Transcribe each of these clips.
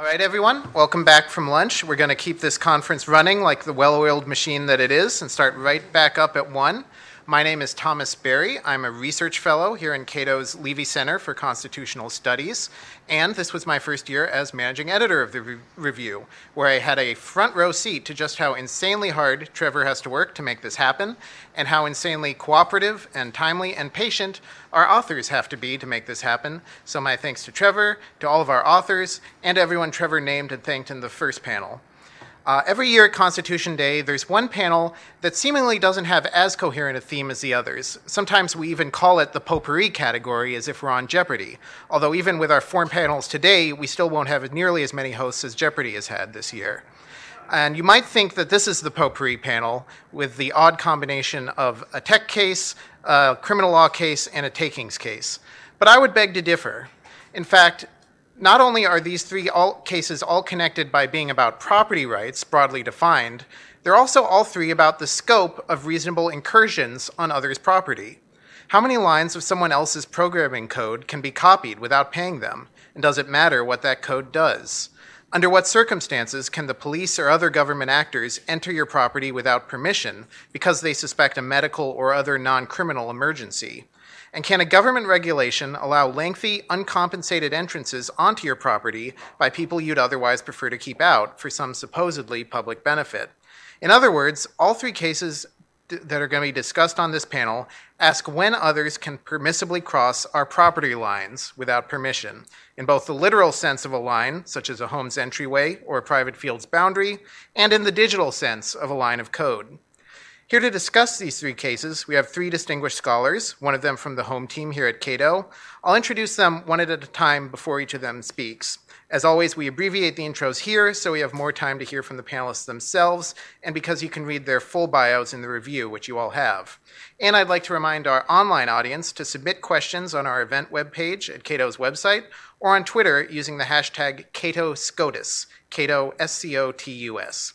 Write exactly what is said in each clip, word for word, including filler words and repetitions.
All right, everyone, welcome back from lunch. We're going to keep this conference running like the well-oiled machine that it is and start right back up at one. My name is Thomas Berry. I'm a research fellow here in Cato's Levy Center for Constitutional Studies, and this was my first year as managing editor of the re review, where I had a front row seat to just how insanely hard Trevor has to work to make this happen, and how insanely cooperative and timely and patient our authors have to be to make this happen. So my thanks to Trevor, to all of our authors, and everyone Trevor named and thanked in the first panel. Uh, every year at Constitution Day, there's one panel that seemingly doesn't have as coherent a theme as the others. Sometimes we even call it the potpourri category, as if we're on Jeopardy. Although even with our four panels today, we still won't have nearly as many hosts as Jeopardy has had this year. And you might think that this is the potpourri panel, with the odd combination of a tech case, a criminal law case, and a takings case. But I would beg to differ. In fact, not only are these three all cases all connected by being about property rights, broadly defined, they're also all three about the scope of reasonable incursions on others' property. How many lines of someone else's programming code can be copied without paying them? And does it matter what that code does? Under what circumstances can the police or other government actors enter your property without permission because they suspect a medical or other non-criminal emergency? And can a government regulation allow lengthy, uncompensated entrances onto your property by people you'd otherwise prefer to keep out for some supposedly public benefit? In other words, all three cases that are going to be discussed on this panel ask when others can permissibly cross our property lines without permission, in both the literal sense of a line, such as a home's entryway or a private field's boundary, and in the digital sense of a line of code. Here to discuss these three cases, we have three distinguished scholars, one of them from the home team here at Cato. I'll introduce them one at a time before each of them speaks. As always, we abbreviate the intros here so we have more time to hear from the panelists themselves, and because you can read their full bios in the review, which you all have. And I'd like to remind our online audience to submit questions on our event webpage at Cato's website or on Twitter using the hashtag CatoScotus, Cato S C O T U S.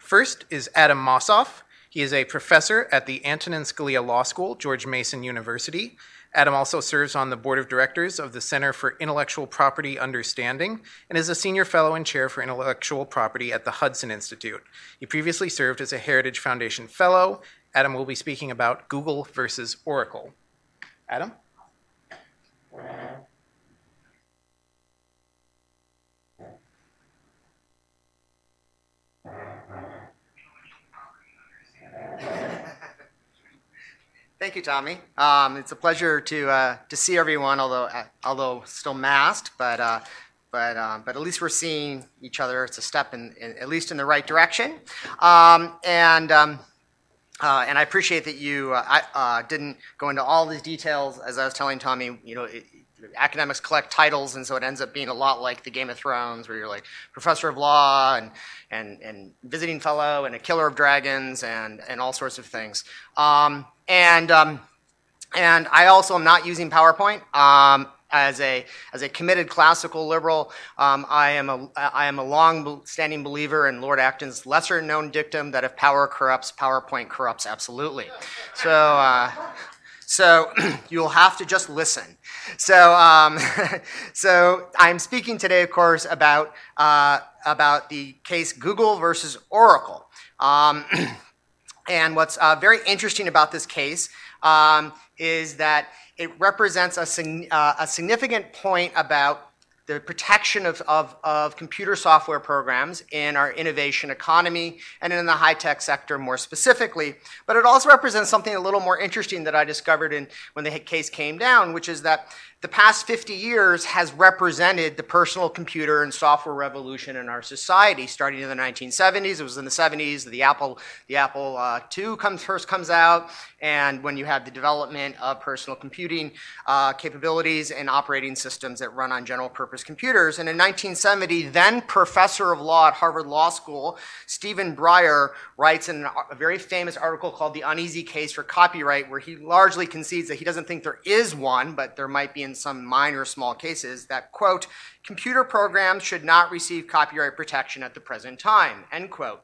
First is Adam Mossoff. He is a professor at the Antonin Scalia Law School, George Mason University. Adam also serves on the board of directors of the Center for Intellectual Property Understanding and is a senior fellow and chair for intellectual property at the Hudson Institute. He previously served as a Heritage Foundation fellow. Adam will be speaking about Google versus Oracle. Adam? Thank you, Tommy. Um, it's a pleasure to uh, to see everyone, although uh, although still masked, but uh, but um, but at least we're seeing each other. It's a step in, in at least in the right direction, um, and um, uh, and I appreciate that you uh, I, uh, didn't go into all these details. As I was telling Tommy, you know. It, Academics collect titles, and so it ends up being a lot like the Game of Thrones, where you're like professor of law and and and visiting fellow and a killer of dragons and and all sorts of things. Um, and um, and I also am not using PowerPoint. Um, As a as a committed classical liberal, um, I am a I am a long-standing believer in Lord Acton's lesser-known dictum that if power corrupts, PowerPoint corrupts absolutely. So. Uh, So you'll have to just listen. So, um, so I'm speaking today, of course, about uh, about the case Google versus Oracle. Um, and what's uh, very interesting about this case um, is that it represents a, uh, a significant point about the protection of, of, of computer software programs in our innovation economy and in the high-tech sector more specifically. But it also represents something a little more interesting that I discovered in, when the case came down, which is that the past fifty years has represented the personal computer and software revolution in our society, starting in the nineteen seventies. It was in the seventies that the Apple, the Apple uh, two comes, first comes out, and when you have the development of personal computing uh, capabilities and operating systems that run on general purpose computers. And in nineteen seventy, then professor of law at Harvard Law School, Stephen Breyer, writes in a very famous article called The Uneasy Case for Copyright, where he largely concedes that he doesn't think there is one, but there might be in some minor small cases, that, quote, computer programs should not receive copyright protection at the present time, end quote.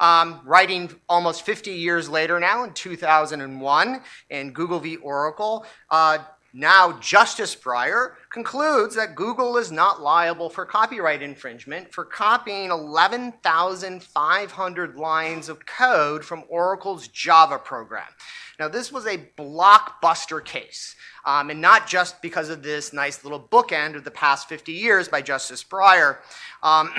Um, writing almost fifty years later now, in two thousand one, in Google v. Oracle, uh, Now Justice Breyer concludes that Google is not liable for copyright infringement for copying eleven thousand five hundred lines of code from Oracle's Java program. Now this was a blockbuster case, um, and not just because of this nice little bookend of the past fifty years by Justice Breyer. Um,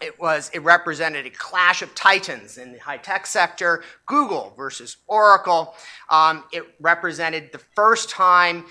It was, it represented a clash of titans in the high-tech sector, Google versus Oracle. Um, it represented the first time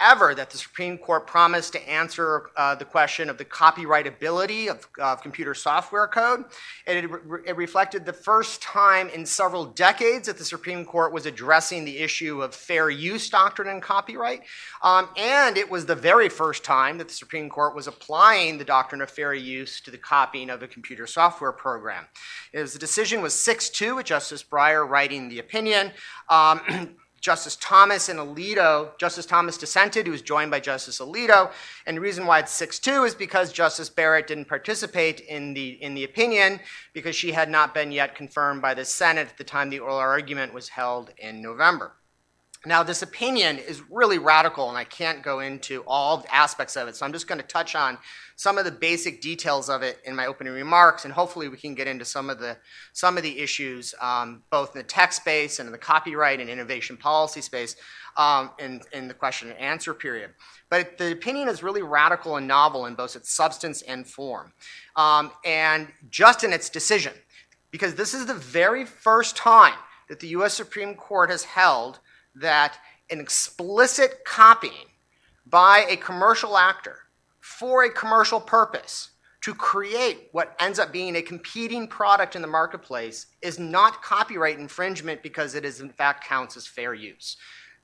ever that the Supreme Court promised to answer uh, the question of the copyrightability of, of computer software code. It, re it reflected the first time in several decades that the Supreme Court was addressing the issue of fair use doctrine and copyright. Um, and it was the very first time that the Supreme Court was applying the doctrine of fair use to the copying of a computer software program. It was, the decision was six two with Justice Breyer writing the opinion. Um, Justice Thomas and Alito, Justice Thomas dissented, who was joined by Justice Alito, and the reason why it's six two is because Justice Barrett didn't participate in the, in the opinion because she had not been yet confirmed by the Senate at the time the oral argument was held in November. Now this opinion is really radical, and I can't go into all aspects of it, so I'm just going to touch on some of the basic details of it in my opening remarks, and hopefully we can get into some of the, some of the issues, um, both in the tech space and in the copyright and innovation policy space, um, in, in the question and answer period. But the opinion is really radical and novel in both its substance and form, um, and just in its decision, because this is the very first time that the U S Supreme Court has held that an explicit copying by a commercial actor for a commercial purpose to create what ends up being a competing product in the marketplace is not copyright infringement because it is in fact counts as fair use.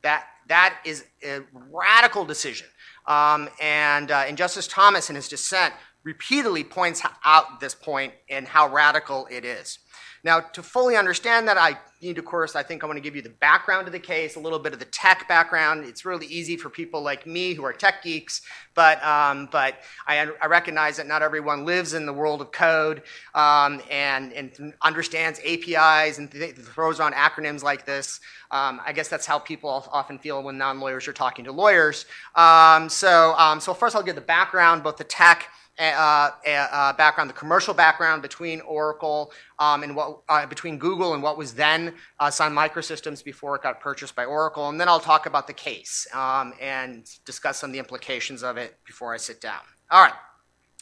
That, that is a radical decision. Um, and, uh, and Justice Thomas in his dissent repeatedly points out this point and how radical it is. Now, to fully understand that, I need, of course, I think I want to give you the background of the case, a little bit of the tech background. It's really easy for people like me who are tech geeks, but, um, but I, I recognize that not everyone lives in the world of code um, and, and understands A P Is and th throws on acronyms like this. Um, I guess that's how people often feel when non-lawyers are talking to lawyers. Um, so, um, so first I'll give the background, both the tech Uh, uh, background, the commercial background between Oracle um, and what uh, between Google and what was then uh, Sun Microsystems before it got purchased by Oracle, and then I'll talk about the case um, and discuss some of the implications of it before I sit down. All right.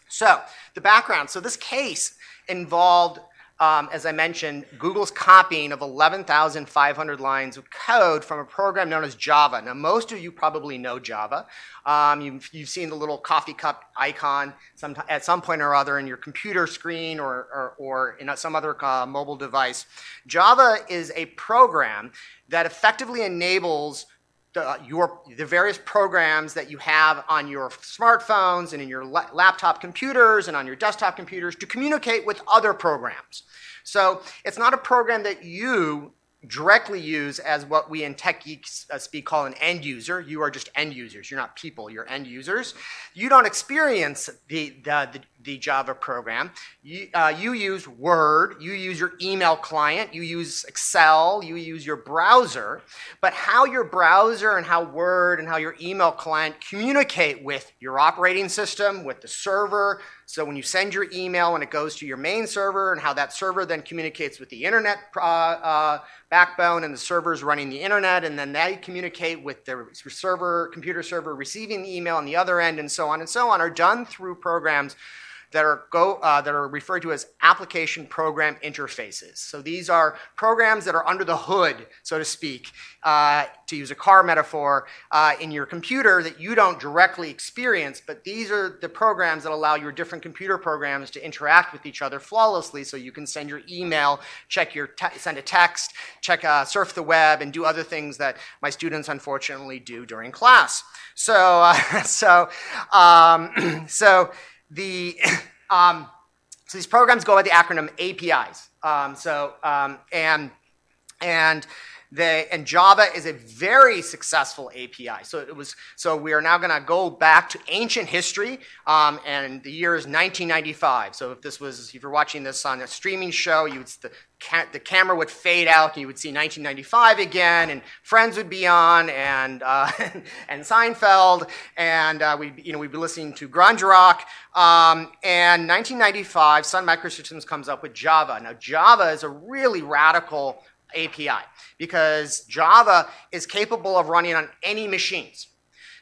So the background. So this case involved, um, as I mentioned, Google's copying of eleven thousand five hundred lines of code from a program known as Java. Now, most of you probably know Java. Um, you've, you've seen the little coffee cup icon some, at some point or other in your computer screen or, or, or in some other uh, mobile device. Java is a program that effectively enables the, your, the various programs that you have on your smartphones and in your la laptop computers and on your desktop computers to communicate with other programs. So it's not a program that you directly use as what we in tech geeks uh, speak call an end user. You are just end users. You're not people. You're end users. You don't experience the, the, the, the Java program. You, uh, you use Word. You use your email client. You use Excel. You use your browser. But how your browser and how Word and how your email client communicate with your operating system, with the server, so when you send your email and it goes to your main server and how that server then communicates with the internet uh, uh, backbone and the servers running the internet, and then they communicate with the server, computer server receiving the email on the other end, and so on and so on, are done through programs that are, go, uh, that are referred to as application program interfaces. So these are programs that are under the hood, so to speak, uh, to use a car metaphor, uh, in your computer that you don't directly experience, but these are the programs that allow your different computer programs to interact with each other flawlessly, so you can send your email, check your send a text, check, uh, surf the web, and do other things that my students unfortunately do during class. So, uh, so, um, so, The, um, so these programs go by the acronym A P Is. Um, so, um, and, and They, and Java is a very successful A P I. So it was. So we are now going to go back to ancient history, um, and the year is nineteen ninety-five. So if this was, if you're watching this on a streaming show, you would, the, ca the camera would fade out, and you would see nineteen ninety-five again, and Friends would be on, and uh, and Seinfeld, and uh, we, you know, we'd be listening to grunge rock. Um, and nineteen ninety-five, Sun Microsystems comes up with Java. Now Java is a really radical A P I, because Java is capable of running on any machines.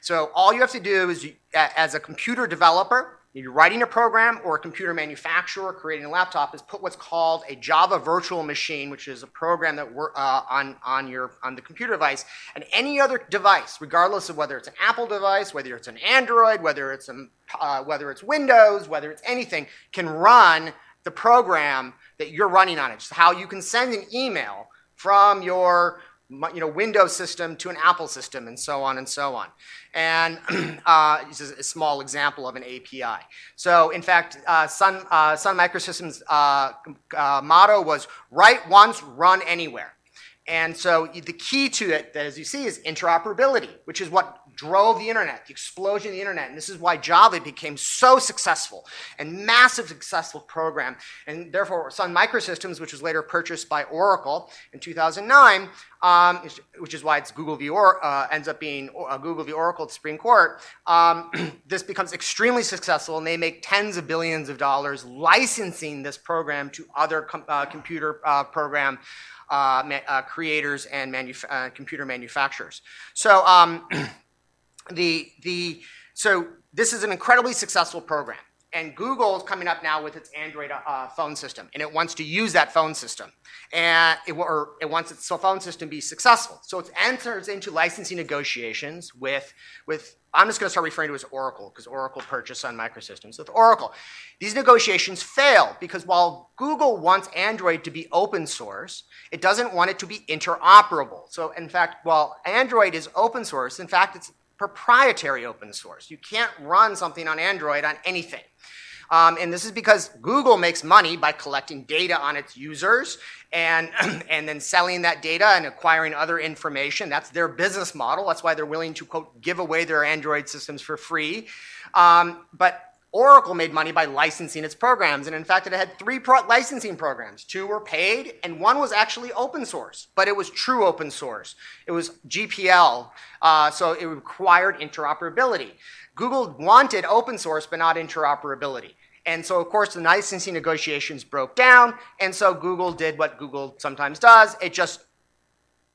So all you have to do is, you, as a computer developer, if you're writing a program or a computer manufacturer creating a laptop, is put what's called a Java virtual machine, which is a program that we're uh, on on your on the computer device, and any other device, regardless of whether it's an Apple device, whether it's an Android, whether it's an, uh, whether it's Windows, whether it's anything, can run the program that you're running on it. It's how you can send an email from your you know, Windows system to an Apple system, and so on and so on. And uh, this is a small example of an A P I. So in fact, uh, Sun, uh, Sun Microsystems' uh, uh, motto was, write once, run anywhere. And so the key to it, as you see, is interoperability, which is what drove the internet, the explosion of the internet. And this is why Java became so successful, and massive successful program. And therefore, Sun Microsystems, which was later purchased by Oracle in two thousand nine, um, which is why it's Google v. Or, uh, ends up being uh, Google v. Oracle at the Supreme Court, um, this becomes extremely successful, and they make tens of billions of dollars licensing this program to other com uh, computer uh, program uh, ma uh, creators and manuf uh, computer manufacturers. So. Um, The, the, so this is an incredibly successful program. And Google is coming up now with its Android uh, phone system, and it wants to use that phone system. And it, or it wants its phone system to be successful. So it enters into licensing negotiations with, with I'm just going to start referring to it as Oracle, because Oracle purchased Sun Microsystems. With Oracle, these negotiations fail, because while Google wants Android to be open source, it doesn't want it to be interoperable. So in fact, while Android is open source, in fact, it's proprietary open source. You can't run something on Android on anything. Um, and this is because Google makes money by collecting data on its users and, and then selling that data and acquiring other information. That's their business model. That's why they're willing to, quote, give away their Android systems for free. Um, but Oracle made money by licensing its programs. And in fact, it had three pro licensing programs. Two were paid, and one was actually open source. But it was true open source. It was G P L, uh, so it required interoperability. Google wanted open source, but not interoperability. And so, of course, the licensing negotiations broke down. And so Google did what Google sometimes does. It just,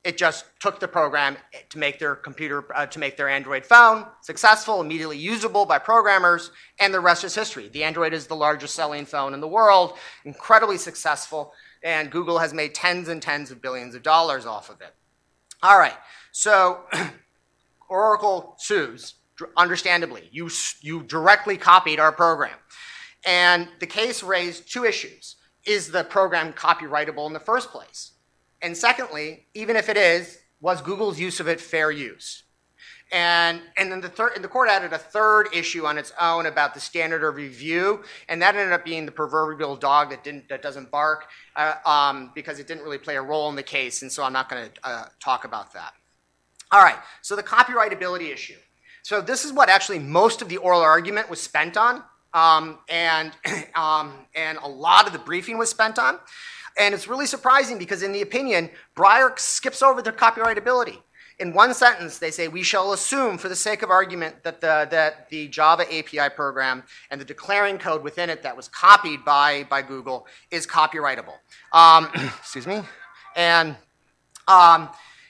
it just took the program to make their computer, uh, to make their Android phone successful, immediately usable by programmers, and the rest is history. The Android is the largest selling phone in the world, incredibly successful, and Google has made tens and tens of billions of dollars off of it. All right, so Oracle sues, understandably. You, you directly copied our program. And the case raised two issues. Is the program copyrightable in the first place? And secondly, even if it is, was Google's use of it fair use? And, and then the, third, and the court added a third issue on its own about the standard of review, and that ended up being the proverbial dog that, didn't, that doesn't bark, uh, um, because it didn't really play a role in the case, and so I'm not going to uh, talk about that. All right, so the copyrightability issue. So this is what actually most of the oral argument was spent on, um, and, um, and a lot of the briefing was spent on. And it's really surprising, because in the opinion, Breyer skips over the copyrightability. In one sentence, they say, we shall assume for the sake of argument that the, that the Java A P I program and the declaring code within it that was copied by, by Google is copyrightable. Um, excuse me. And, um,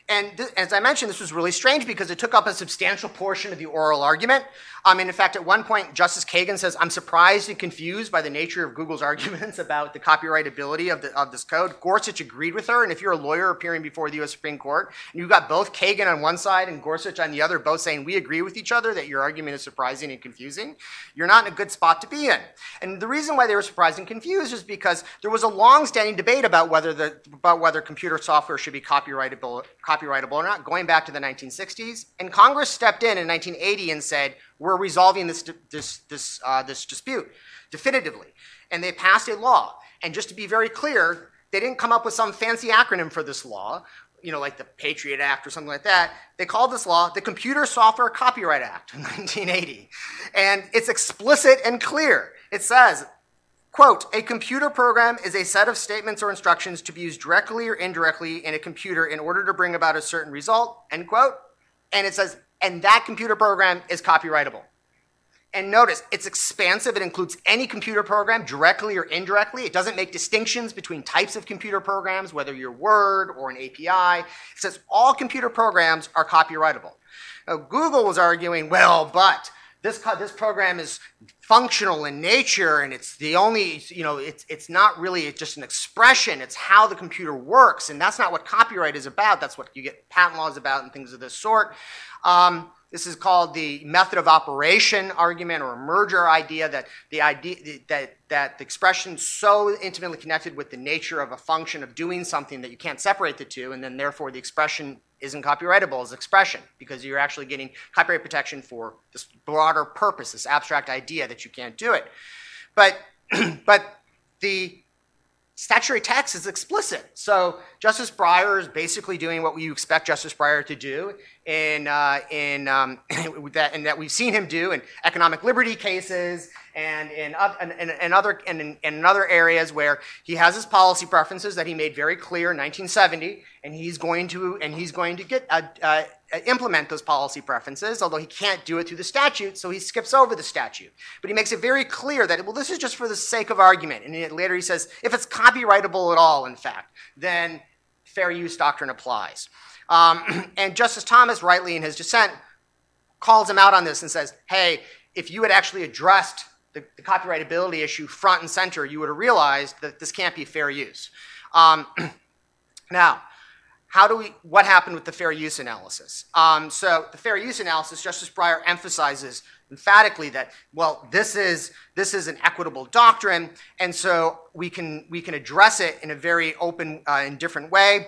and as I mentioned, this was really strange, because it took up a substantial portion of the oral argument. I mean, in fact, at one point, Justice Kagan says, I'm surprised and confused by the nature of Google's arguments about the copyrightability of, the, of this code. Gorsuch agreed with her, and if you're a lawyer appearing before the U S Supreme Court, and you've got both Kagan on one side and Gorsuch on the other both saying, we agree with each other that your argument is surprising and confusing, you're not in a good spot to be in. And the reason why they were surprised and confused is because there was a long-standing debate about whether, the, about whether computer software should be copyrightable, copyrightable or not, going back to the nineteen sixties. And Congress stepped in in nineteen eighty and said, we're resolving this, this, this, uh, this dispute definitively. And they passed a law. And just to be very clear, they didn't come up with some fancy acronym for this law. you know, like the Patriot Act or something like that. They called this law the Computer Software Copyright Act of nineteen eighty. And it's explicit and clear. It says, quote, a computer program is a set of statements or instructions to be used directly or indirectly in a computer in order to bring about a certain result, end quote. And it says, and that computer program is copyrightable. And notice, it's expansive. It includes any computer program, directly or indirectly. It doesn't make distinctions between types of computer programs, whether you're Word or an A P I. It says all computer programs are copyrightable. Now, Google was arguing, well, but this, co this program is functional in nature, and it's the only, you know, it's, it's not really it's just an expression. It's how the computer works, and that's not what copyright is about. That's what you get patent laws about and things of this sort. Um, This is called the method of operation argument or a merger idea, that the idea that, that the expression is so intimately connected with the nature of a function of doing something that you can't separate the two, and then therefore the expression isn't copyrightable as expression because you're actually getting copyright protection for this broader purpose, this abstract idea that you can't do it. But, but the statutory text is explicit. So Justice Breyer is basically doing what you expect Justice Breyer to do, in, uh, in, um, that, and that we've seen him do in economic liberty cases and in, uh, and, and, and other, and in, and in other areas where he has his policy preferences that he made very clear in nineteen seventy, and he's going to, and he's going to get, uh, uh, implement those policy preferences, although he can't do it through the statute, so he skips over the statute. But he makes it very clear that, well, this is just for the sake of argument. And then later he says, if it's copyrightable at all, in fact, then fair use doctrine applies. Um, and Justice Thomas, rightly in his dissent, calls him out on this and says, hey, if you had actually addressed the, the copyrightability issue front and center, you would have realized that this can't be fair use. Um, now, How do we, what happened with the fair use analysis? Um, so the fair use analysis, Justice Breyer emphasizes emphatically that, well, this is, this is an equitable doctrine, and so we can, we can address it in a very open uh, and different way.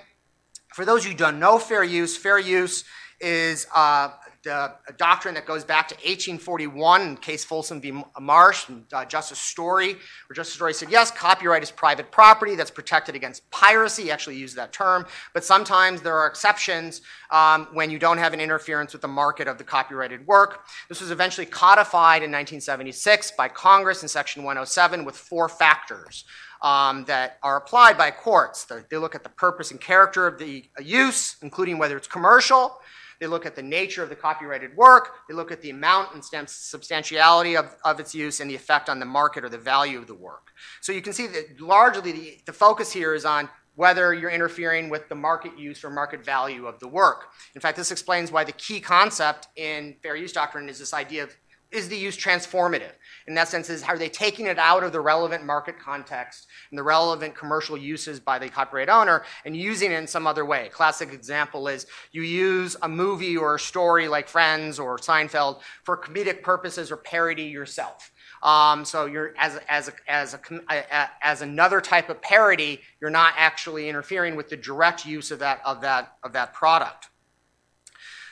For those who don't know fair use, fair use is uh, the, a doctrine that goes back to eighteen forty-one in case Folsom v. Marsh, and, uh, Justice Story, where Justice Story said, yes, copyright is private property that's protected against piracy. He actually used that term. But sometimes there are exceptions um, when you don't have an interference with the market of the copyrighted work. This was eventually codified in nineteen seventy-six by Congress in Section one oh seven with four factors Um, that are applied by courts. They're, they look at the purpose and character of the use, including whether it's commercial. They look at the nature of the copyrighted work. They look at the amount and substantiality of, of its use and the effect on the market or the value of the work. So you can see that largely the, the focus here is on whether you're interfering with the market use or market value of the work. In fact, this explains why the key concept in fair use doctrine is this idea of, is the use transformative? In that sense, is, are they taking it out of the relevant market context and the relevant commercial uses by the copyright owner and using it in some other way? A classic example is you use a movie or a story like Friends or Seinfeld for comedic purposes or parody yourself. Um, so you're as as a, as a, as another type of parody, you're not actually interfering with the direct use of that of that of that product.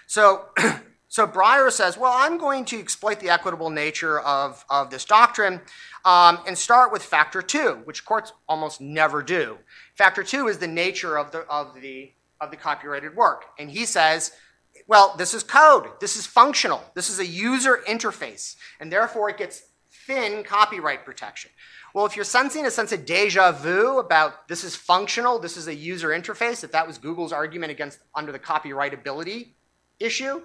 So. So Breyer says, well, I'm going to exploit the equitable nature of, of this doctrine um, and start with factor two, which courts almost never do. Factor two is the nature of the, of the, of the copyrighted work. And he says, well, this is code. This is functional. This is a user interface. And therefore, it gets thin copyright protection. Well, if you're sensing a sense of deja vu about this is functional, this is a user interface, if that was Google's argument against under the copyrightability issue,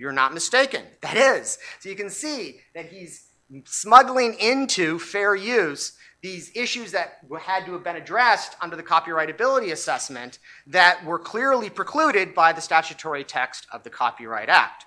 you're not mistaken. That is. So you can see that he's smuggling into fair use these issues that had to have been addressed under the copyrightability assessment that were clearly precluded by the statutory text of the Copyright Act.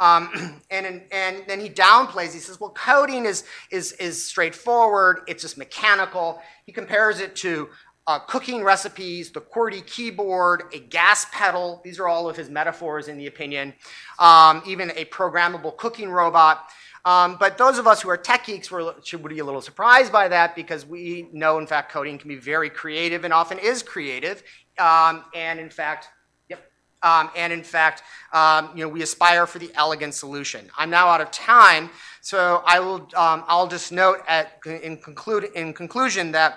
Um, and, and, and then he downplays. He says, well, coding is, is, is straightforward. It's just mechanical. He compares it to Uh, cooking recipes, the QWERTY keyboard, a gas pedal. These are all of his metaphors in the opinion. Um, even a programmable cooking robot. Um, but those of us who are tech geeks were, should be a little surprised by that because we know, in fact, coding can be very creative and often is creative. Um, and in fact, yep. Um, and in fact, um, you know, we aspire for the elegant solution. I'm now out of time, so I will. Um, I'll just note at in conclude in conclusion that.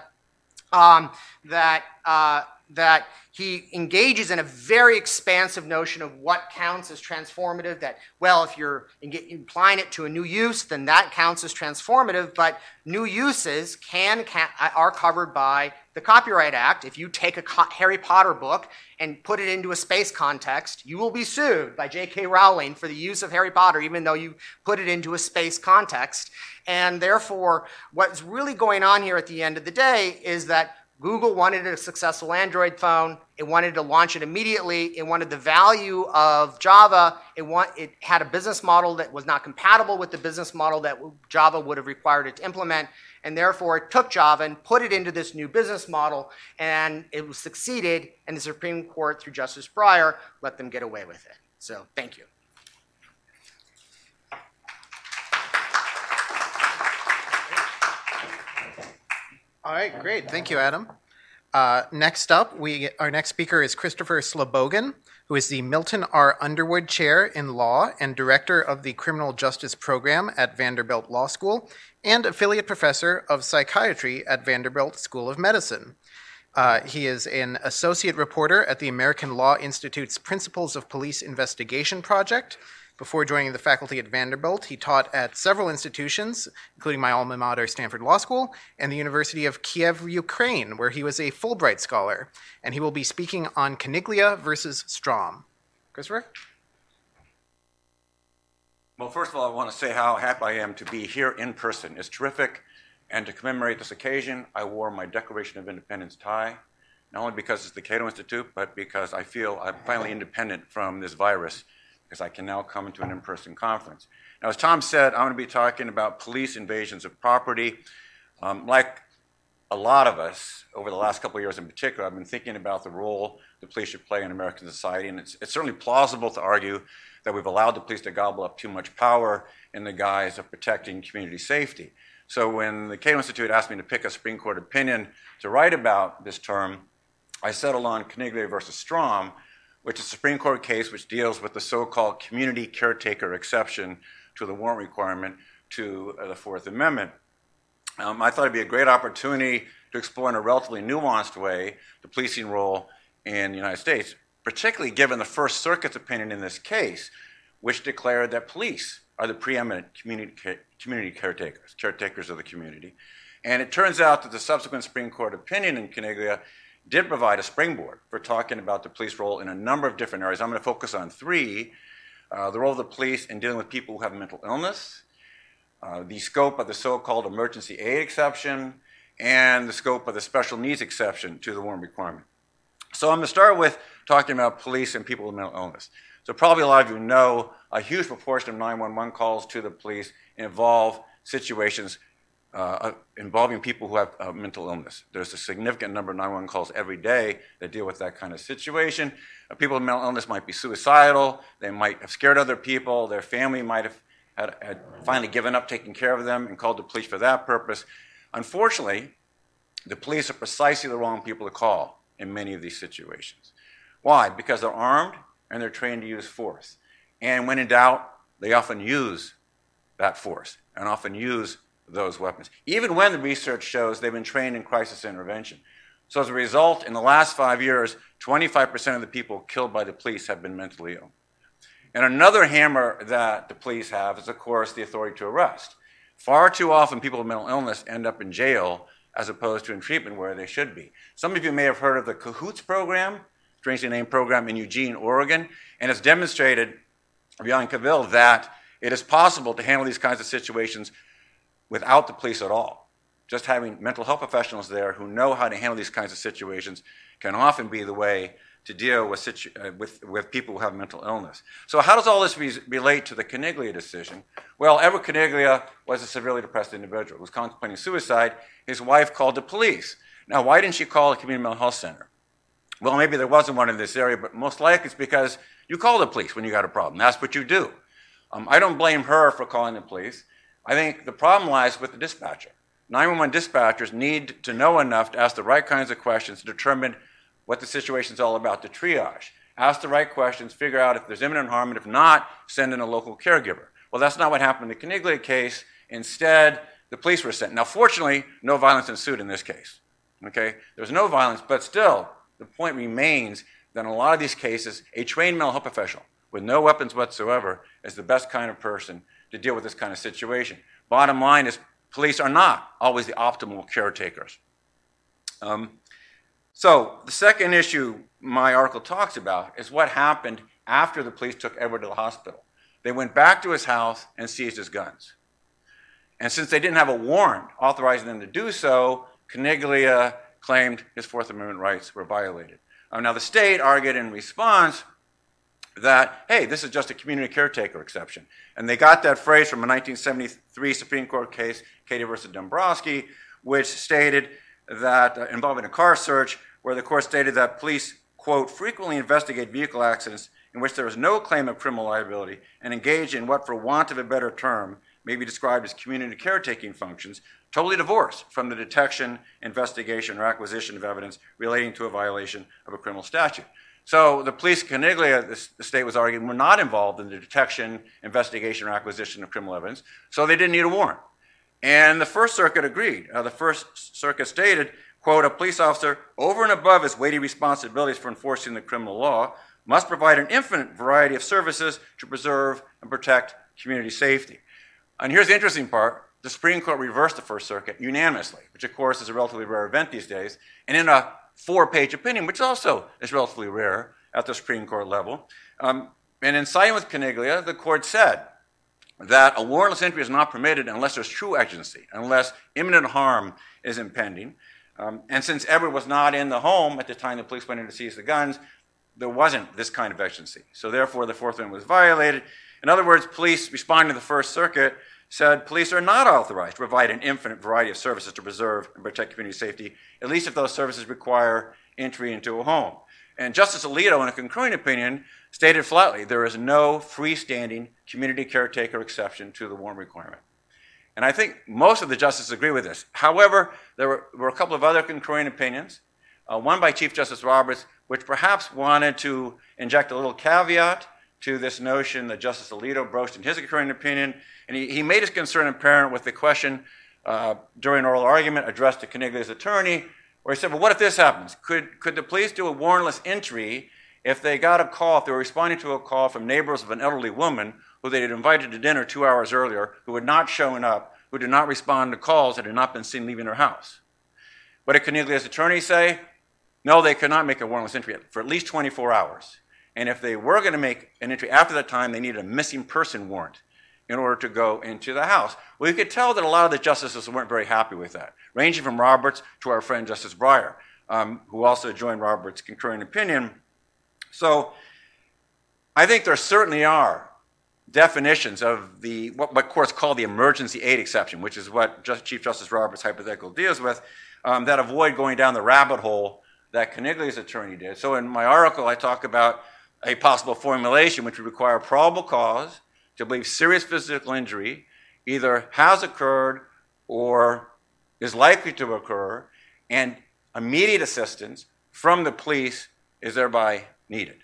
Um, that uh, that he engages in a very expansive notion of what counts as transformative, that, well, if you're applying it to a new use, then that counts as transformative, but new uses can, can are covered by the Copyright Act. If you take a Harry Potter book and put it into a space context, you will be sued by J K Rowling for the use of Harry Potter, even though you put it into a space context. And therefore, what's really going on here at the end of the day is that Google wanted a successful Android phone. It wanted to launch it immediately. It wanted the value of Java. It, want, it had a business model that was not compatible with the business model that Java would have required it to implement. And therefore, it took Java and put it into this new business model. And it was succeeded. And the Supreme Court, through Justice Breyer, let them get away with it. So thank you. All right, great. Thank you, Adam. Uh, next up, we, our next speaker is Christopher Slobogin, who is the Milton R. Underwood Chair in Law and Director of the Criminal Justice Program at Vanderbilt Law School and Affiliate Professor of Psychiatry at Vanderbilt School of Medicine. Uh, he is an Associate Reporter at the American Law Institute's Principles of Police Investigation Project. Before joining the faculty at Vanderbilt, he taught at several institutions, including my alma mater, Stanford Law School, and the University of Kiev, Ukraine, where he was a Fulbright Scholar. And he will be speaking on Caniglia versus Strom. Christopher? Well, first of all, I want to say how happy I am to be here in person. It's terrific. And to commemorate this occasion, I wore my Declaration of Independence tie, not only because it's the Cato Institute, but because I feel I'm finally independent from this virus, because I can now come to an in-person conference. Now, as Tom said, I'm going to be talking about police invasions of property. Um, like a lot of us, over the last couple of years in particular, I've been thinking about the role the police should play in American society, and it's, it's certainly plausible to argue that we've allowed the police to gobble up too much power in the guise of protecting community safety. So when the Cato Institute asked me to pick a Supreme Court opinion to write about this term, I settled on Caniglia versus Strom, which is a Supreme Court case which deals with the so-called community caretaker exception to the warrant requirement to the Fourth Amendment. Um, I thought it'd be a great opportunity to explore in a relatively nuanced way the policing role in the United States, particularly given the First Circuit's opinion in this case, which declared that police are the preeminent community, community caretakers, caretakers of the community. And it turns out that the subsequent Supreme Court opinion in Caniglia did provide a springboard for talking about the police role in a number of different areas. I'm going to focus on three, uh, the role of the police in dealing with people who have mental illness, uh, the scope of the so-called emergency aid exception, and the scope of the special needs exception to the warrant requirement. So I'm going to start with talking about police and people with mental illness. So probably a lot of you know a huge proportion of nine one one calls to the police involve situations Uh, involving people who have uh, mental illness. There's a significant number of nine one one calls every day that deal with that kind of situation. Uh, people with mental illness might be suicidal. They might have scared other people. Their family might have had, had finally given up taking care of them and called the police for that purpose. Unfortunately, the police are precisely the wrong people to call in many of these situations. Why? Because they're armed and they're trained to use force. And when in doubt, they often use that force and often use those weapons, even when the research shows they've been trained in crisis intervention. So as a result, in the last five years, twenty-five percent of the people killed by the police have been mentally ill. And another hammer that the police have is, of course, the authority to arrest. Far too often, people with mental illness end up in jail as opposed to in treatment where they should be. Some of you may have heard of the CAHOOTS program, strangely named program in Eugene, Oregon, and it's demonstrated beyond cavil that it is possible to handle these kinds of situations without the police at all. Just having mental health professionals there who know how to handle these kinds of situations can often be the way to deal with, situ uh, with, with people who have mental illness. So how does all this re relate to the Caniglia decision? Well, Edward Caniglia was a severely depressed individual who was contemplating suicide. His wife called the police. Now, why didn't she call a community mental health center? Well, maybe there wasn't one in this area, but most likely it's because you call the police when you got a problem. That's what you do. Um, I don't blame her for calling the police. I think the problem lies with the dispatcher. nine one one dispatchers need to know enough to ask the right kinds of questions to determine what the situation's all about, to triage. Ask the right questions, figure out if there's imminent harm, and if not, send in a local caregiver. Well, that's not what happened in the Caniglia case. Instead, the police were sent. Now, fortunately, no violence ensued in this case. Okay? There was no violence, but still, the point remains that in a lot of these cases, a trained mental health professional with no weapons whatsoever is the best kind of person to deal with this kind of situation. Bottom line is, police are not always the optimal caretakers. Um, so the second issue my article talks about is what happened after the police took Edward to the hospital. They went back to his house and seized his guns. And since they didn't have a warrant authorizing them to do so, Caniglia claimed his Fourth Amendment rights were violated. Um, now, the state argued in response that, hey, this is just a community caretaker exception. And they got that phrase from a nineteen seventy-three Supreme Court case, Cato versus Dombrowski, which stated that, uh, involving a car search, where the court stated that police, quote, frequently investigate vehicle accidents in which there is no claim of criminal liability and engage in what, for want of a better term, may be described as community caretaking functions, totally divorced from the detection, investigation, or acquisition of evidence relating to a violation of a criminal statute. So the police, Caniglia, the state was arguing, were not involved in the detection, investigation, or acquisition of criminal evidence, so they didn't need a warrant. And the First Circuit agreed. Uh, the First Circuit stated, quote, a police officer, over and above his weighty responsibilities for enforcing the criminal law, must provide an infinite variety of services to preserve and protect community safety. And here's the interesting part. The Supreme Court reversed the First Circuit unanimously, which, of course, is a relatively rare event these days. And in a four-page opinion, which also is relatively rare at the Supreme Court level, um, and in siding with Caniglia, the court said that a warrantless entry is not permitted unless there's true agency, unless imminent harm is impending. Um, and since Edward was not in the home at the time the police went in to seize the guns, there wasn't this kind of agency. So therefore, the Fourth Amendment was violated. In other words, police responding to the First Circuit said police are not authorized to provide an infinite variety of services to preserve and protect community safety, at least if those services require entry into a home. And Justice Alito, in a concurring opinion, stated flatly there is no freestanding community caretaker exception to the warrant requirement. And I think most of the justices agree with this. However, there were, were a couple of other concurring opinions, uh, one by Chief Justice Roberts, which perhaps wanted to inject a little caveat to this notion that Justice Alito broached in his concurring opinion. And he, he made his concern apparent with the question uh, during oral argument addressed to Caniglia's attorney, where he said, well, what if this happens? Could, could the police do a warrantless entry if they got a call, if they were responding to a call from neighbors of an elderly woman who they had invited to dinner two hours earlier, who had not shown up, who did not respond to calls, and had not been seen leaving her house? What did Caniglia's attorney say? No, they could not make a warrantless entry for at least twenty-four hours. And if they were going to make an entry after that time, they needed a missing person warrant in order to go into the house. Well, you could tell that a lot of the justices weren't very happy with that, ranging from Roberts to our friend Justice Breyer, um, who also joined Roberts' concurring opinion. So I think there certainly are definitions of the what, what courts call the emergency aid exception, which is what Just, Chief Justice Roberts' hypothetical deals with, um, that avoid going down the rabbit hole that Caniglia's attorney did. So in my article, I talk about a possible formulation which would require probable cause to believe serious physical injury either has occurred or is likely to occur, and immediate assistance from the police is thereby needed.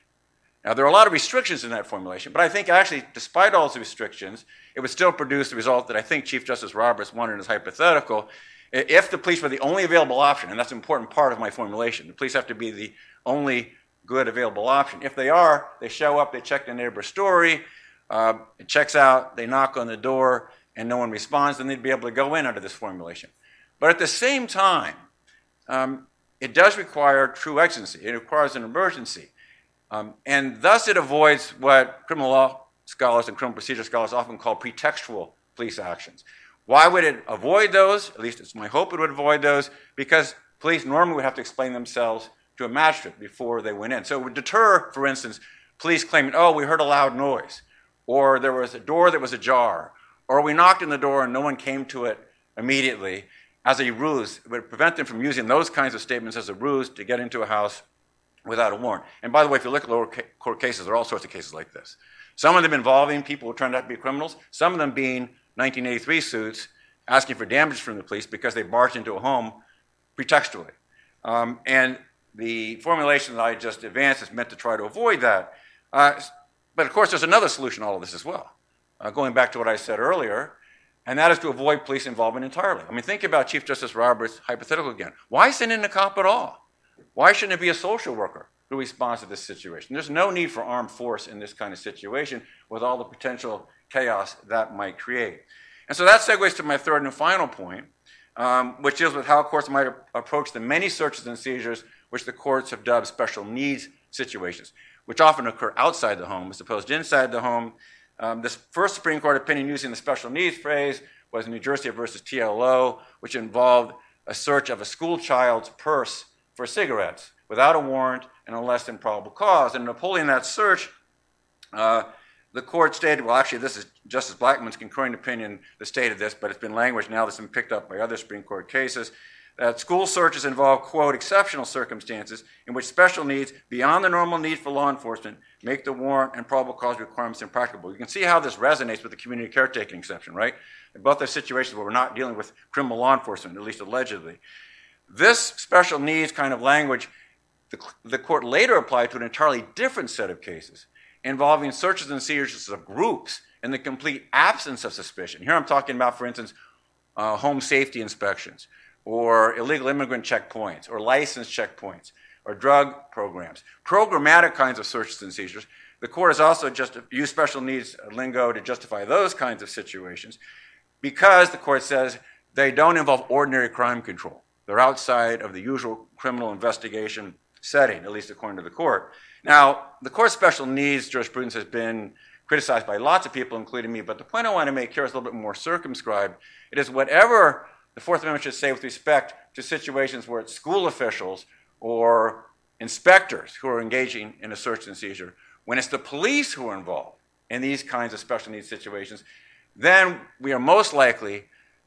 Now, there are a lot of restrictions in that formulation, but I think actually, despite all those restrictions, it would still produce the result that I think Chief Justice Roberts wanted in his hypothetical. If the police were the only available option, and that's an important part of my formulation, the police have to be the only good available option. If they are, they show up, they check the neighbor's story, uh, it checks out, they knock on the door, and no one responds, then they'd be able to go in under this formulation. But at the same time, um, it does require true exigency. It requires an emergency. Um, and thus it avoids what criminal law scholars and criminal procedure scholars often call pretextual police actions. Why would it avoid those? At least it's my hope it would avoid those, because police normally would have to explain themselves to a magistrate before they went in. So it would deter, for instance, police claiming, oh, we heard a loud noise, or there was a door that was ajar, or we knocked on the door and no one came to it immediately as a ruse. It would prevent them from using those kinds of statements as a ruse to get into a house without a warrant. And by the way, if you look at lower court cases, there are all sorts of cases like this. Some of them involving people who turned out to be criminals, some of them being nineteen eighty-three suits asking for damages from the police because they barged into a home pretextually. Um, and the formulation that I just advanced is meant to try to avoid that. Uh, but of course, there's another solution to all of this as well, uh, going back to what I said earlier, and that is to avoid police involvement entirely. I mean, think about Chief Justice Roberts' hypothetical again. Why send in a cop at all? Why shouldn't it be a social worker who responds to this situation? There's no need for armed force in this kind of situation with all the potential chaos that might create. And so that segues to my third and final point, um, which deals with how courts might approach the many searches and seizures which the courts have dubbed special needs situations, which often occur outside the home as opposed to inside the home. Um, this first Supreme Court opinion using the special needs phrase was New Jersey versus T L O, which involved a search of a school child's purse for cigarettes without a warrant and unless than probable cause. And in upholding that search, uh, the court stated, well, actually, this is Justice Blackmun's concurring opinion that stated this, but it's been language now that's been picked up by other Supreme Court cases, that school searches involve, quote, exceptional circumstances in which special needs beyond the normal need for law enforcement make the warrant and probable cause requirements impracticable. You can see how this resonates with the community caretaking exception, right? In both those situations where we're not dealing with criminal law enforcement, at least allegedly. This special needs kind of language, the, the court later applied to an entirely different set of cases involving searches and seizures of groups in the complete absence of suspicion. Here I'm talking about, for instance, uh, home safety inspections, or illegal immigrant checkpoints, or license checkpoints, or drug programs. Programmatic kinds of searches and seizures. The court has also just used special needs lingo to justify those kinds of situations because the court says they don't involve ordinary crime control. They're outside of the usual criminal investigation setting, at least according to the court. Now, the court's special needs jurisprudence has been criticized by lots of people, including me, but the point I want to make here is a little bit more circumscribed. It is whatever the Fourth Amendment should say with respect to situations where it's school officials or inspectors who are engaging in a search and seizure. When it's the police who are involved in these kinds of special needs situations, then we are most likely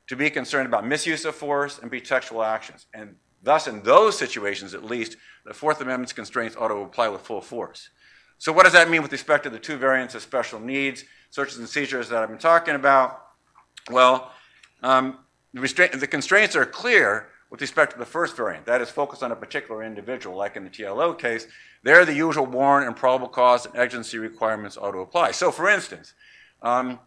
to be concerned about misuse of force and pretextual actions. And thus, in those situations, at least, the Fourth Amendment's constraints ought to apply with full force. So what does that mean with respect to the two variants of special needs, searches and seizures that I've been talking about? Well, um, The, restraint, the constraints are clear with respect to the first variant, that is focused on a particular individual, like in the T L O case. There the usual warrant and probable cause and exigency requirements ought to apply. So for instance, um,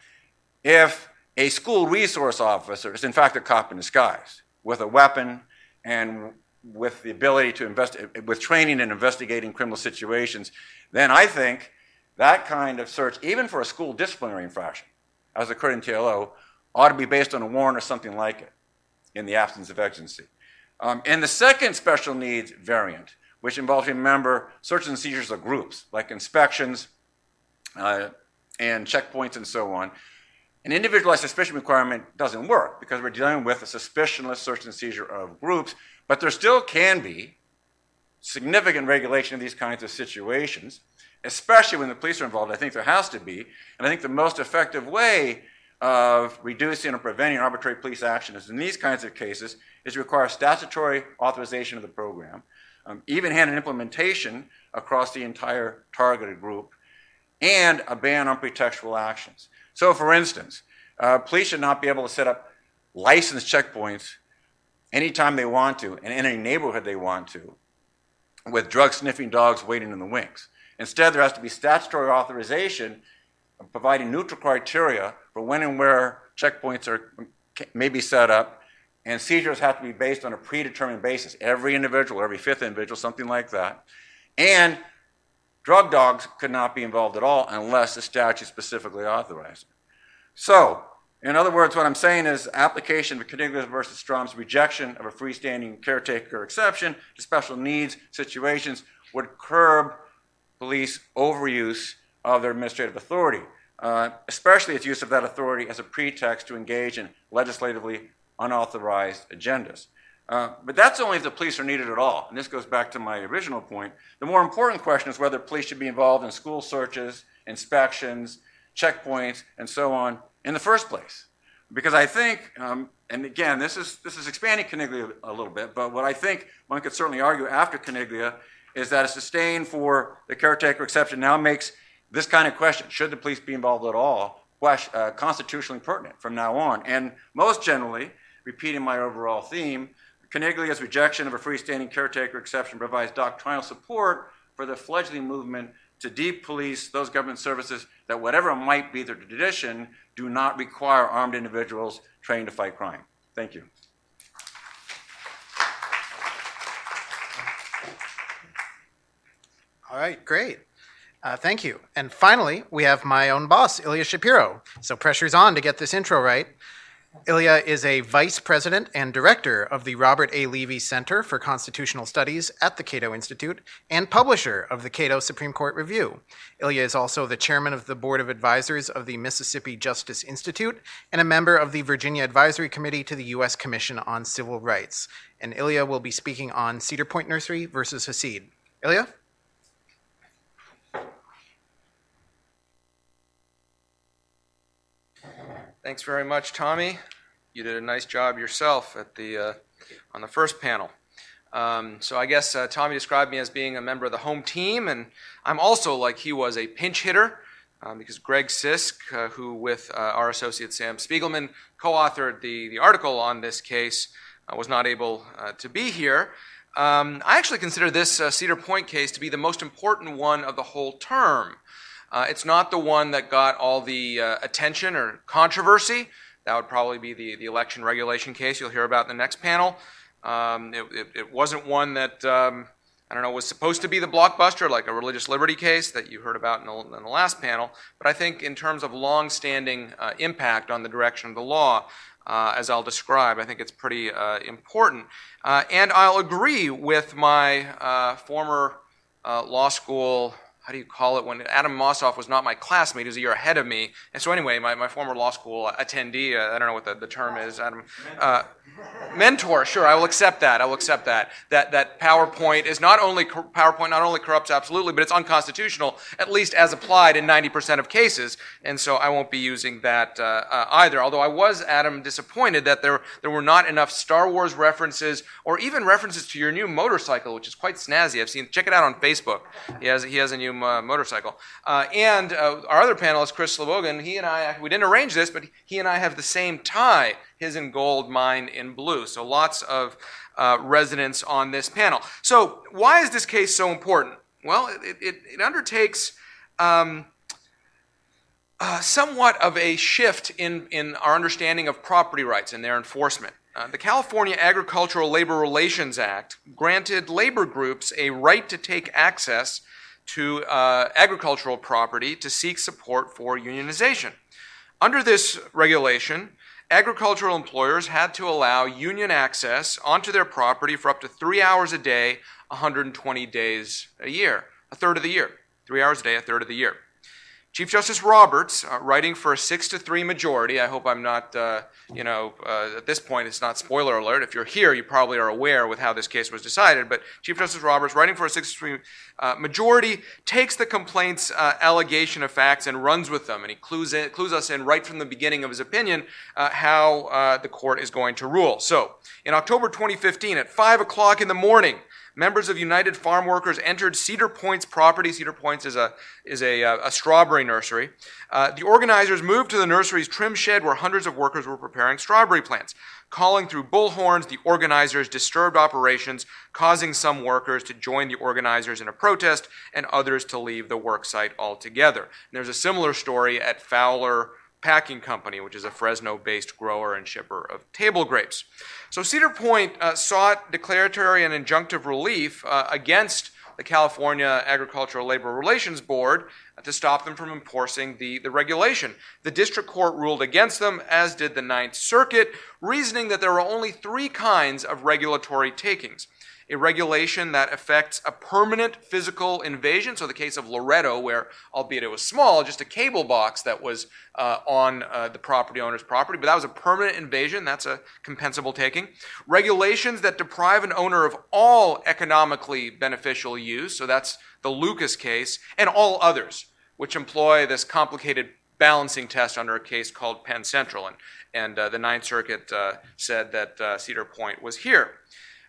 if a school resource officer is in fact a cop in disguise with a weapon and with the ability to investigate, with training in investigating criminal situations, then I think that kind of search, even for a school disciplinary infraction, as occurred in T L O, ought to be based on a warrant or something like it in the absence of exigency. Um, and the second special needs variant, which involves, remember, searches and seizures of groups, like inspections uh, and checkpoints and so on, an individualized suspicion requirement doesn't work because we're dealing with a suspicionless search and seizure of groups, but there still can be significant regulation of these kinds of situations, especially when the police are involved. I think there has to be, and I think the most effective way of reducing or preventing arbitrary police action is in these kinds of cases is require statutory authorization of the program, um, even-handed implementation across the entire targeted group, and a ban on pretextual actions. So for instance, uh, police should not be able to set up license checkpoints anytime they want to and in any neighborhood they want to with drug-sniffing dogs waiting in the wings. Instead, there has to be statutory authorization providing neutral criteria for when and where checkpoints are, may be set up, and seizures have to be based on a predetermined basis. Every individual, every fifth individual, something like that. And drug dogs could not be involved at all unless the statute specifically authorized it. So, in other words, what I'm saying is application of Caniglia versus Strom's rejection of a freestanding caretaker exception to special needs situations would curb police overuse of their administrative authority, uh, especially its use of that authority as a pretext to engage in legislatively unauthorized agendas. Uh, but that's only if the police are needed at all. And this goes back to my original point. The more important question is whether police should be involved in school searches, inspections, checkpoints, and so on in the first place. Because I think, um, and again, this is, this is expanding Caniglia a little bit, but what I think one could certainly argue after Caniglia is that a sustain for the caretaker exception now makes this kind of question, should the police be involved at all, question, uh, constitutionally pertinent from now on. And most generally, repeating my overall theme, Caniglia's rejection of a freestanding caretaker exception provides doctrinal support for the fledgling movement to depolice those government services that, whatever might be their tradition, do not require armed individuals trained to fight crime. Thank you. All right, great. Uh, thank you. And finally, we have my own boss, Ilya Shapiro. So pressure's on to get this intro right. Ilya is a vice president and director of the Robert A. Levy Center for Constitutional Studies at the Cato Institute and publisher of the Cato Supreme Court Review. Ilya is also the chairman of the Board of Advisors of the Mississippi Justice Institute and a member of the Virginia Advisory Committee to the U S Commission on Civil Rights. And Ilya will be speaking on Cedar Point Nursery versus Hasid. Ilya? Thanks very much, Tommy. You did a nice job yourself at the, uh, on the first panel. Um, so I guess uh, Tommy described me as being a member of the home team, and I'm also, like he was, a pinch hitter um, because Greg Sisk, uh, who with uh, our associate Sam Spiegelman co-authored the, the article on this case, uh, was not able uh, to be here. Um, I actually consider this uh, Cedar Point case to be the most important one of the whole term. Uh, it's not the one that got all the uh, attention or controversy. That would probably be the, the election regulation case you'll hear about in the next panel. Um, it, it, it wasn't one that, um, I don't know, was supposed to be the blockbuster, like a religious liberty case that you heard about in the, in the last panel. But I think in terms of long-standing uh, impact on the direction of the law, uh, as I'll describe, I think it's pretty uh, important. Uh, and I'll agree with my uh, former uh, law school... How do you call it when Adam Mossoff was not my classmate? He was a year ahead of me. And so anyway, my, my former law school attendee, uh, I don't know what the, the term is, Adam. Uh, mentor, sure, I will accept that. I will accept that. That, that PowerPoint is not only, PowerPoint not only corrupts absolutely, but it's unconstitutional, at least as applied in ninety percent of cases. And so I won't be using that uh, uh, either. Although I was, Adam, disappointed that there, there were not enough Star Wars references or even references to your new motorcycle, which is quite snazzy. I've seen, check it out on Facebook. He has, he has a new Uh, motorcycle. Uh, and uh, our other panelist, Chris Slobogin, he and I, we didn't arrange this, but he and I have the same tie, his in gold, mine in blue. So lots of uh, resonance on this panel. So why is this case so important? Well, it, it, it undertakes um, uh, somewhat of a shift in, in our understanding of property rights and their enforcement. Uh, the California Agricultural Labor Relations Act granted labor groups a right to take access to uh, agricultural property to seek support for unionization. Under this regulation, agricultural employers had to allow union access onto their property for up to three hours a day, one hundred twenty days a year, a third of the year. Three hours a day, a third of the year. Chief Justice Roberts, uh, writing for a six to three majority, I hope I'm not, uh, you know, uh, at this point it's not spoiler alert. If you're here, you probably are aware with how this case was decided. But Chief Justice Roberts, writing for a six to three uh, majority, takes the complaint's uh, allegation of facts and runs with them. And he clues, in, clues us in right from the beginning of his opinion uh, how uh, the court is going to rule. So, in October twenty fifteen, at five o'clock in the morning, members of United Farm Workers entered Cedar Point's property. Cedar Point's is a, is a, a strawberry nursery. Uh, the organizers moved to the nursery's trim shed where hundreds of workers were preparing strawberry plants. Calling through bullhorns, the organizers disturbed operations, causing some workers to join the organizers in a protest and others to leave the worksite altogether. And there's a similar story at Fowler Packing Company, which is a Fresno-based grower and shipper of table grapes. So Cedar Point uh, sought declaratory and injunctive relief uh, against the California Agricultural Labor Relations Board uh, to stop them from enforcing the, the regulation. The district court ruled against them, as did the Ninth Circuit, reasoning that there were only three kinds of regulatory takings. A regulation that affects a permanent physical invasion. So the case of Loretto, where, albeit it was small, just a cable box that was uh, on uh, the property owner's property, but that was a permanent invasion. That's a compensable taking. Regulations that deprive an owner of all economically beneficial use. So that's the Lucas case, and all others, which employ this complicated balancing test under a case called Penn Central. And, and uh, the Ninth Circuit uh, said that uh, Cedar Point was here.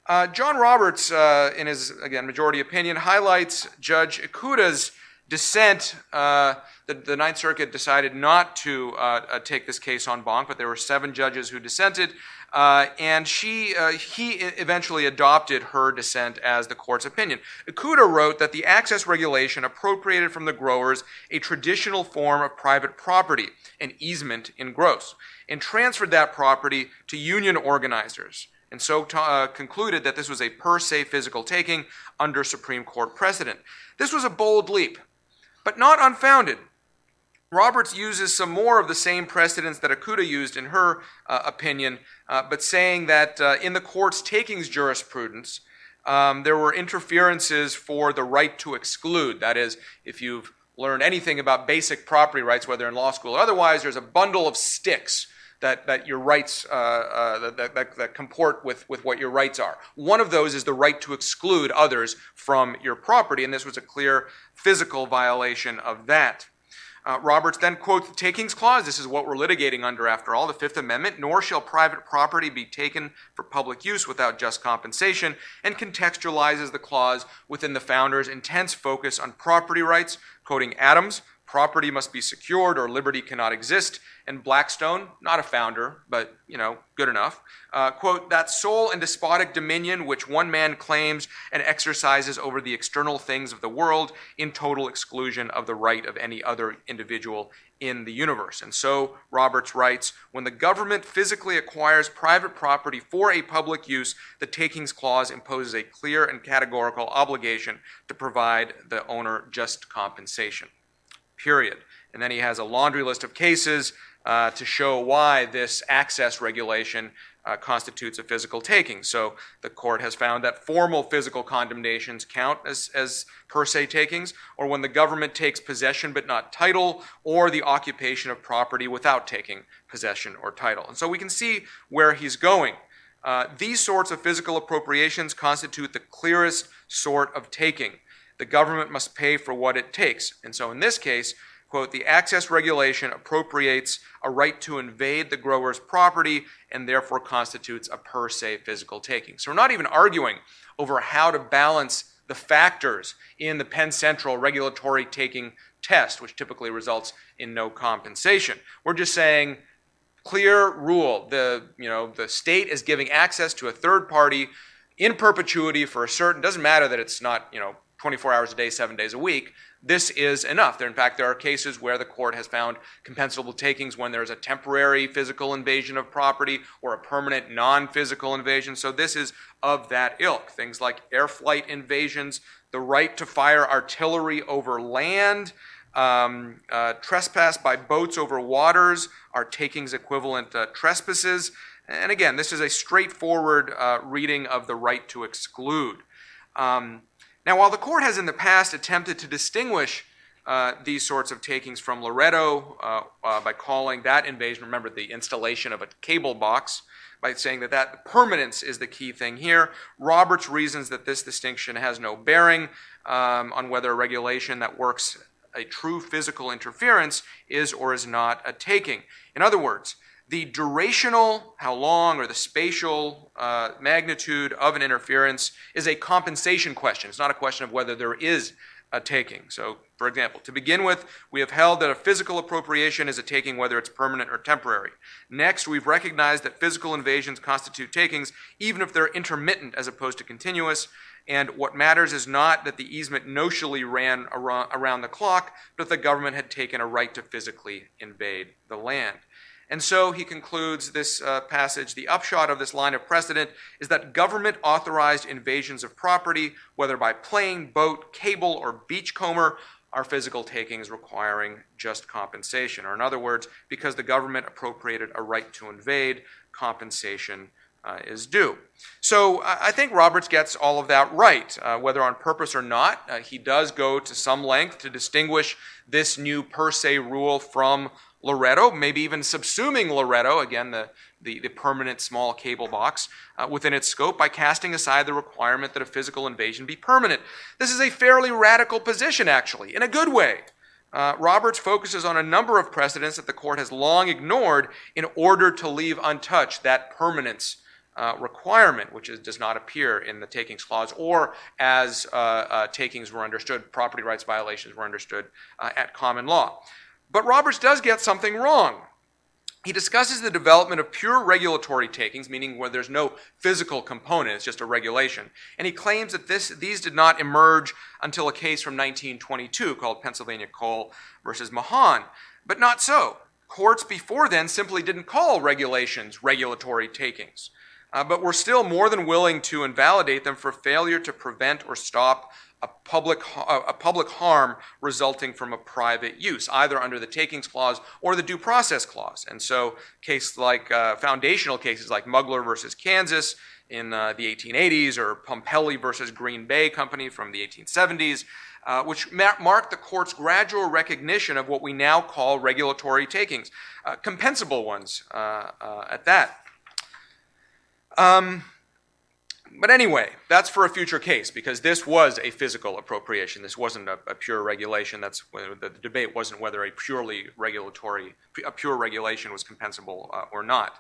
Uh, John Roberts, uh, in his, again, majority opinion, highlights Judge Ikuda's dissent. Uh, the, the Ninth Circuit decided not to uh, uh, take this case en banc, but there were seven judges who dissented, uh, and she, uh, he eventually adopted her dissent as the court's opinion. Ikuda wrote that the access regulation appropriated from the growers a traditional form of private property, an easement in gross, and transferred that property to union organizers. and so uh, concluded that this was a per se physical taking under Supreme Court precedent. This was a bold leap, but not unfounded. Roberts uses some more of the same precedents that Okuda used in her uh, opinion, uh, but saying that uh, in the court's takings jurisprudence, um, there were interferences for the right to exclude. That is, if you've learned anything about basic property rights, whether in law school or otherwise, there's a bundle of sticks that, that your rights, uh, uh, that, that, that comport with, with what your rights are. One of those is the right to exclude others from your property, and this was a clear physical violation of that. Uh, Roberts then quotes the takings clause. This is what we're litigating under, after all, the Fifth Amendment. Nor shall private property be taken for public use without just compensation, and contextualizes the clause within the founders' intense focus on property rights, quoting Adams, property must be secured or liberty cannot exist, and Blackstone, not a founder, but, you know, good enough, uh, quote, that sole and despotic dominion which one man claims and exercises over the external things of the world in total exclusion of the right of any other individual in the universe. And so Roberts writes, when the government physically acquires private property for a public use, the takings clause imposes a clear and categorical obligation to provide the owner just compensation. Period. And then he has a laundry list of cases uh, to show why this access regulation uh, constitutes a physical taking. So the court has found that formal physical condemnations count as, as per se takings, or when the government takes possession but not title, or the occupation of property without taking possession or title. And so we can see where he's going. Uh, these sorts of physical appropriations constitute the clearest sort of taking. The government must pay for what it takes. And so in this case, quote, the access regulation appropriates a right to invade the grower's property and therefore constitutes a per se physical taking. So we're not even arguing over how to balance the factors in the Penn Central regulatory taking test, which typically results in no compensation. We're just saying, clear rule. The, you know, the state is giving access to a third party in perpetuity for a certain, doesn't matter that it's not, you know, twenty-four hours a day, seven days a week, this is enough. There, in fact, there are cases where the court has found compensable takings when there is a temporary physical invasion of property or a permanent non-physical invasion. So this is of that ilk. Things like air flight invasions, the right to fire artillery over land, um, uh, trespass by boats over waters are takings equivalent uh, trespasses. And again, this is a straightforward uh, reading of the right to exclude. Um, Now, while the court has in the past attempted to distinguish uh, these sorts of takings from Loretto uh, uh, by calling that invasion, remember, the installation of a cable box, by saying that that permanence is the key thing here, Roberts reasons that this distinction has no bearing um, on whether a regulation that works a true physical interference is or is not a taking. In other words, the durational, how long, or the spatial uh, magnitude of an interference is a compensation question. It's not a question of whether there is a taking. So, for example, to begin with, we have held that a physical appropriation is a taking whether it's permanent or temporary. Next, we've recognized that physical invasions constitute takings even if they're intermittent as opposed to continuous. And what matters is not that the easement notionally ran around the clock, but that the government had taken a right to physically invade the land. And so he concludes this uh, passage, the upshot of this line of precedent is that government-authorized invasions of property, whether by plane, boat, cable, or beachcomber, are physical takings requiring just compensation. Or in other words, because the government appropriated a right to invade, compensation uh, is due. So uh, I think Roberts gets all of that right, uh, whether on purpose or not. Uh, he does go to some length to distinguish this new per se rule from Loretto, maybe even subsuming Loretto, again, the, the, the permanent small cable box, uh, within its scope by casting aside the requirement that a physical invasion be permanent. This is a fairly radical position, actually, in a good way. Uh, Roberts focuses on a number of precedents that the court has long ignored in order to leave untouched that permanence Uh, requirement, which is, does not appear in the takings clause or as uh, uh, takings were understood, property rights violations were understood uh, at common law. But Roberts does get something wrong. He discusses the development of pure regulatory takings, meaning where there's no physical component, it's just a regulation. And he claims that this, these did not emerge until a case from nineteen twenty-two called Pennsylvania Coal versus Mahan, but not so. Courts before then simply didn't call regulations regulatory takings. uh, but we're still more than willing to invalidate them for failure to prevent or stop a public, a public harm resulting from a private use, either under the takings clause or the due process clause. And so cases like uh, foundational cases like Mugler versus Kansas in uh, the eighteen eighties, or Pompelli versus Green Bay Company from the eighteen seventies, uh, which ma marked the court's gradual recognition of what we now call regulatory takings, uh, compensable ones uh, uh, at that. Um, But anyway, that's for a future case, because this was a physical appropriation. This wasn't a, a pure regulation. That's when the debate wasn't whether a purely regulatory, a pure regulation was compensable uh, or not.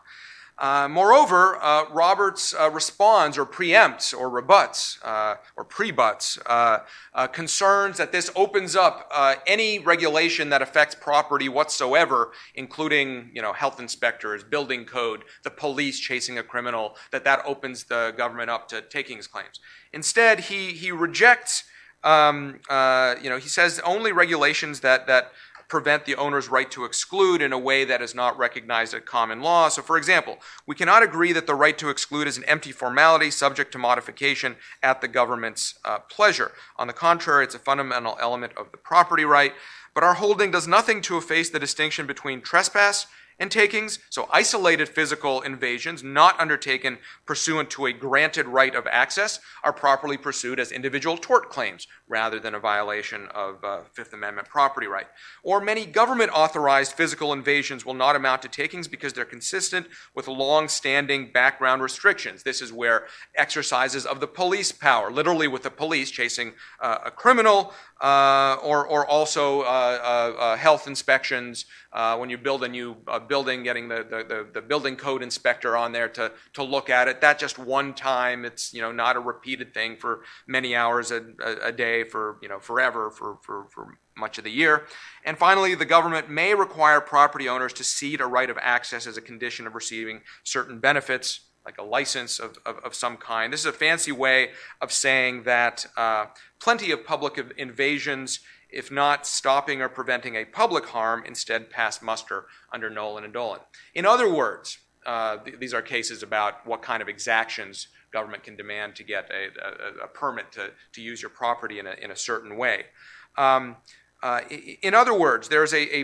Uh, moreover, uh, Roberts uh, responds or preempts or rebuts uh, or prebuts uh, uh, concerns that this opens up uh, any regulation that affects property whatsoever, including, you know, health inspectors, building code, the police chasing a criminal, that that opens the government up to takings claims. Instead, he, he rejects, um, uh, you know, he says only regulations that, that prevent the owner's right to exclude in a way that is not recognized at common law. So, for example, we cannot agree that the right to exclude is an empty formality subject to modification at the government's uh, pleasure. On the contrary, it's a fundamental element of the property right. But our holding does nothing to efface the distinction between trespass and takings, so isolated physical invasions not undertaken pursuant to a granted right of access are properly pursued as individual tort claims rather than a violation of uh, Fifth Amendment property right. Or many government-authorized physical invasions will not amount to takings because they're consistent with long-standing background restrictions. This is where exercises of the police power, literally with the police chasing uh, a criminal, Uh, or, or also uh, uh, uh, health inspections, uh, when you build a new uh, building, getting the, the, the building code inspector on there to, to look at it. That just one time, it's, you know, not a repeated thing for many hours a, a, a day, for, you know, forever, for, for, for much of the year. And finally, the government may require property owners to cede a right of access as a condition of receiving certain benefits, like a license of, of, of some kind. This is a fancy way of saying that uh, plenty of public invasions, if not stopping or preventing a public harm, instead pass muster under Nolan and Dolan. In other words, uh, th these are cases about what kind of exactions government can demand to get a, a, a permit to, to use your property in a, in a certain way. Um, uh, in other words, there's a, a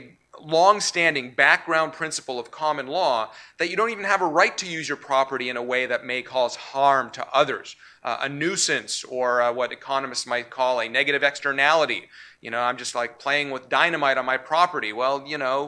long-standing background principle of common law that you don't even have a right to use your property in a way that may cause harm to others, uh, a nuisance, or uh, what economists might call a negative externality. You know, I'm just like playing with dynamite on my property. Well, you know,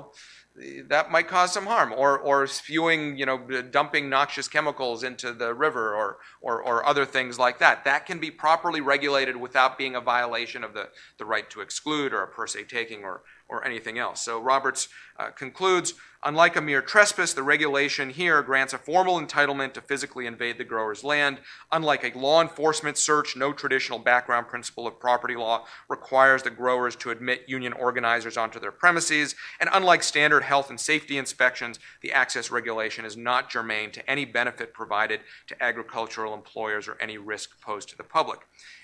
that might cause some harm, or, or spewing, you know, dumping noxious chemicals into the river, or, or, or other things like that. That can be properly regulated without being a violation of the, the right to exclude, or a per se taking, or, or anything else. So Roberts uh, concludes, unlike a mere trespass, the regulation here grants a formal entitlement to physically invade the grower's land. Unlike a law enforcement search, no traditional background principle of property law requires the growers to admit union organizers onto their premises. And unlike standard health and safety inspections, the access regulation is not germane to any benefit provided to agricultural employers or any risk posed to the public.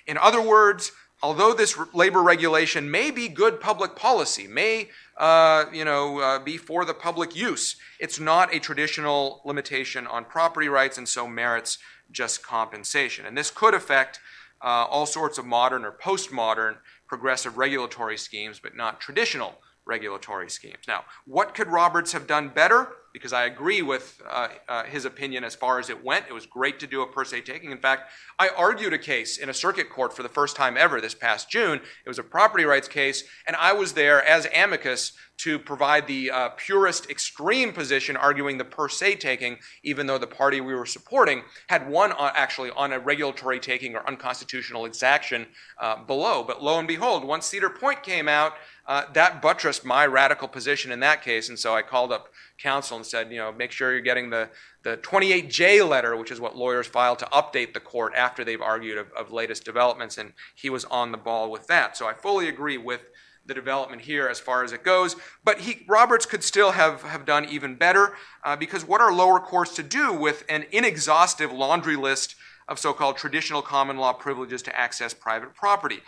In other words, although this labor regulation may be good public policy, may uh, you know, uh, be for the public use, it's not a traditional limitation on property rights, and so merits just compensation. And this could affect uh, all sorts of modern or postmodern progressive regulatory schemes, but not traditional regulatory schemes. Now, what could Roberts have done better? Because I agree with uh, uh, his opinion as far as it went. It was great to do a per se taking. In fact, I argued a case in a circuit court for the first time ever this past June. It was a property rights case, and I was there as amicus to provide the uh, purest extreme position arguing the per se taking, even though the party we were supporting had won on, actually on a regulatory taking or unconstitutional exaction uh, below. But lo and behold, once Cedar Point came out, Uh, that buttressed my radical position in that case, and so I called up counsel and said, you know, make sure you're getting the, the twenty-eight J letter, which is what lawyers file to update the court after they've argued of, of latest developments, and he was on the ball with that. So I fully agree with the development here as far as it goes, but he, Roberts could still have, have done even better, uh, because what are lower courts to do with an inexhaustive laundry list of so-called traditional common law privileges to access private property?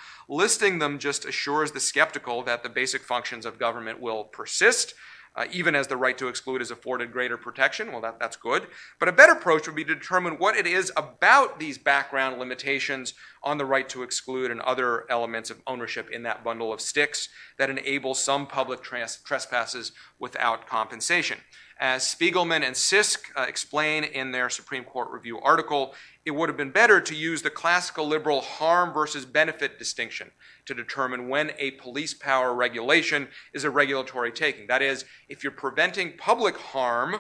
Listing them just assures the skeptical that the basic functions of government will persist, uh, even as the right to exclude is afforded greater protection. Well, that, that's good. But a better approach would be to determine what it is about these background limitations on the right to exclude and other elements of ownership in that bundle of sticks that enable some public trans trespasses without compensation. As Spiegelman and Sisk uh, explain in their Supreme Court Review article, it would have been better to use the classical liberal harm versus benefit distinction to determine when a police power regulation is a regulatory taking. That is, if you're preventing public harm,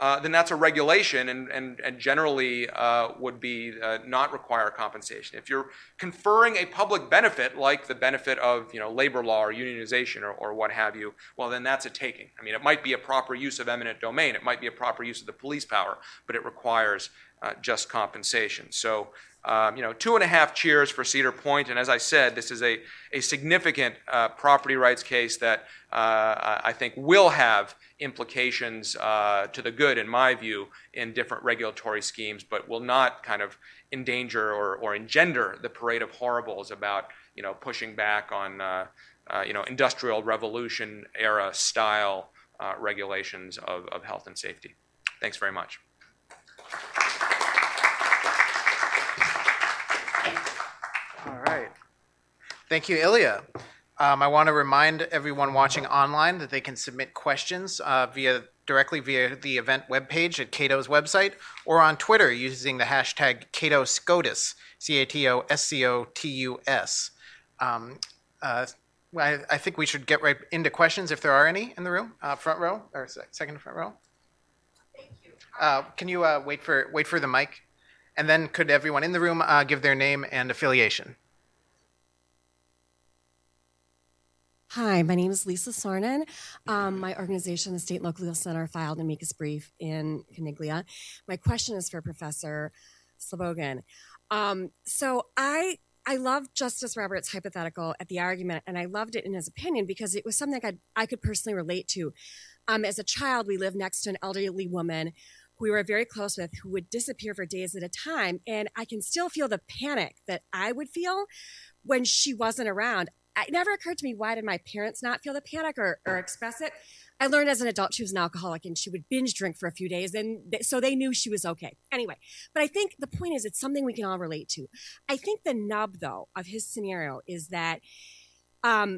uh, then that's a regulation and, and, and generally uh, would be uh, not require compensation. If you're conferring a public benefit, like the benefit of you know, labor law or unionization or, or what have you, well, then that's a taking. I mean, it might be a proper use of eminent domain. It might be a proper use of the police power, but it requires Uh, just compensation. So, um, you know, two and a half cheers for Cedar Point. And as I said, this is a, a significant uh, property rights case that uh, I think will have implications uh, to the good, in my view, in different regulatory schemes, but will not kind of endanger or, or engender the parade of horribles about, you know, pushing back on, uh, uh, you know, Industrial Revolution era style uh, regulations of, of health and safety. Thanks very much. All right. Thank you, Ilya. Um, I want to remind everyone watching online that they can submit questions uh, via directly via the event webpage at Cato's website or on Twitter using the hashtag CatoScotus, C A T O S C O T U S. Um, uh, I, I think we should get right into questions if there are any in the room. Uh, front row, or second front row. Thank you. Uh, can you uh, wait for wait for the mic? And then could everyone in the room uh, give their name and affiliation? Hi, my name is Lisa Sornan. Um, my organization, the State and Local Legal Center, filed an amicus brief in Caniglia. My question is for Professor Slobogin. Um, so I I loved Justice Roberts' hypothetical at the argument, and I loved it in his opinion because it was something I, I could personally relate to. Um, as a child, we lived next to an elderly woman we were very close with, who would disappear for days at a time. And I can still feel the panic that I would feel when she wasn't around. It never occurred to me, why did my parents not feel the panic or, or express it? I learned as an adult she was an alcoholic and she would binge drink for a few days. And th- so they knew she was okay. Anyway, but I think the point is it's something we can all relate to. I think the nub, though, of his scenario is that um,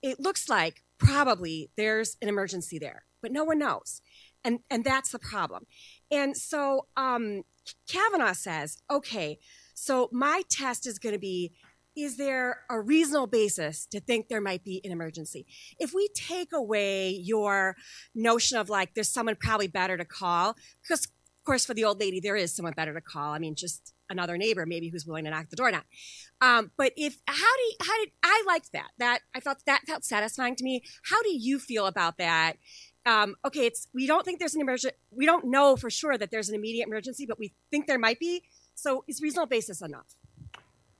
it looks like probably there's an emergency there, but no one knows. And, and that's the problem. And so um, Kavanaugh says, okay, so my test is going to be, is there a reasonable basis to think there might be an emergency? If we take away your notion of like, there's someone probably better to call, because of course for the old lady, there is someone better to call. I mean, just another neighbor maybe who's willing to knock the door down. Um, but if, how do you, how did, I liked that. That, I felt that felt satisfying to me. How do you feel about that? Um, okay, it's we don't think there's an emergency. We don't know for sure that there's an immediate emergency, but we think there might be. So is reasonable basis enough?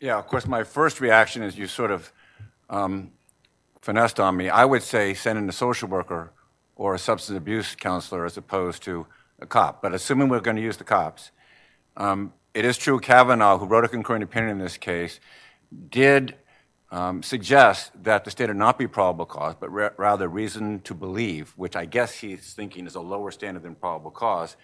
Yeah, of course, my first reaction is you sort of um, finessed on me. I would say send in a social worker or a substance abuse counselor as opposed to a cop. But assuming we're going to use the cops, um, it is true Kavanaugh, who wrote a concurring opinion in this case, did Um, suggests that the standard not be probable cause, but re rather reason to believe, which I guess he's thinking is a lower standard than probable cause,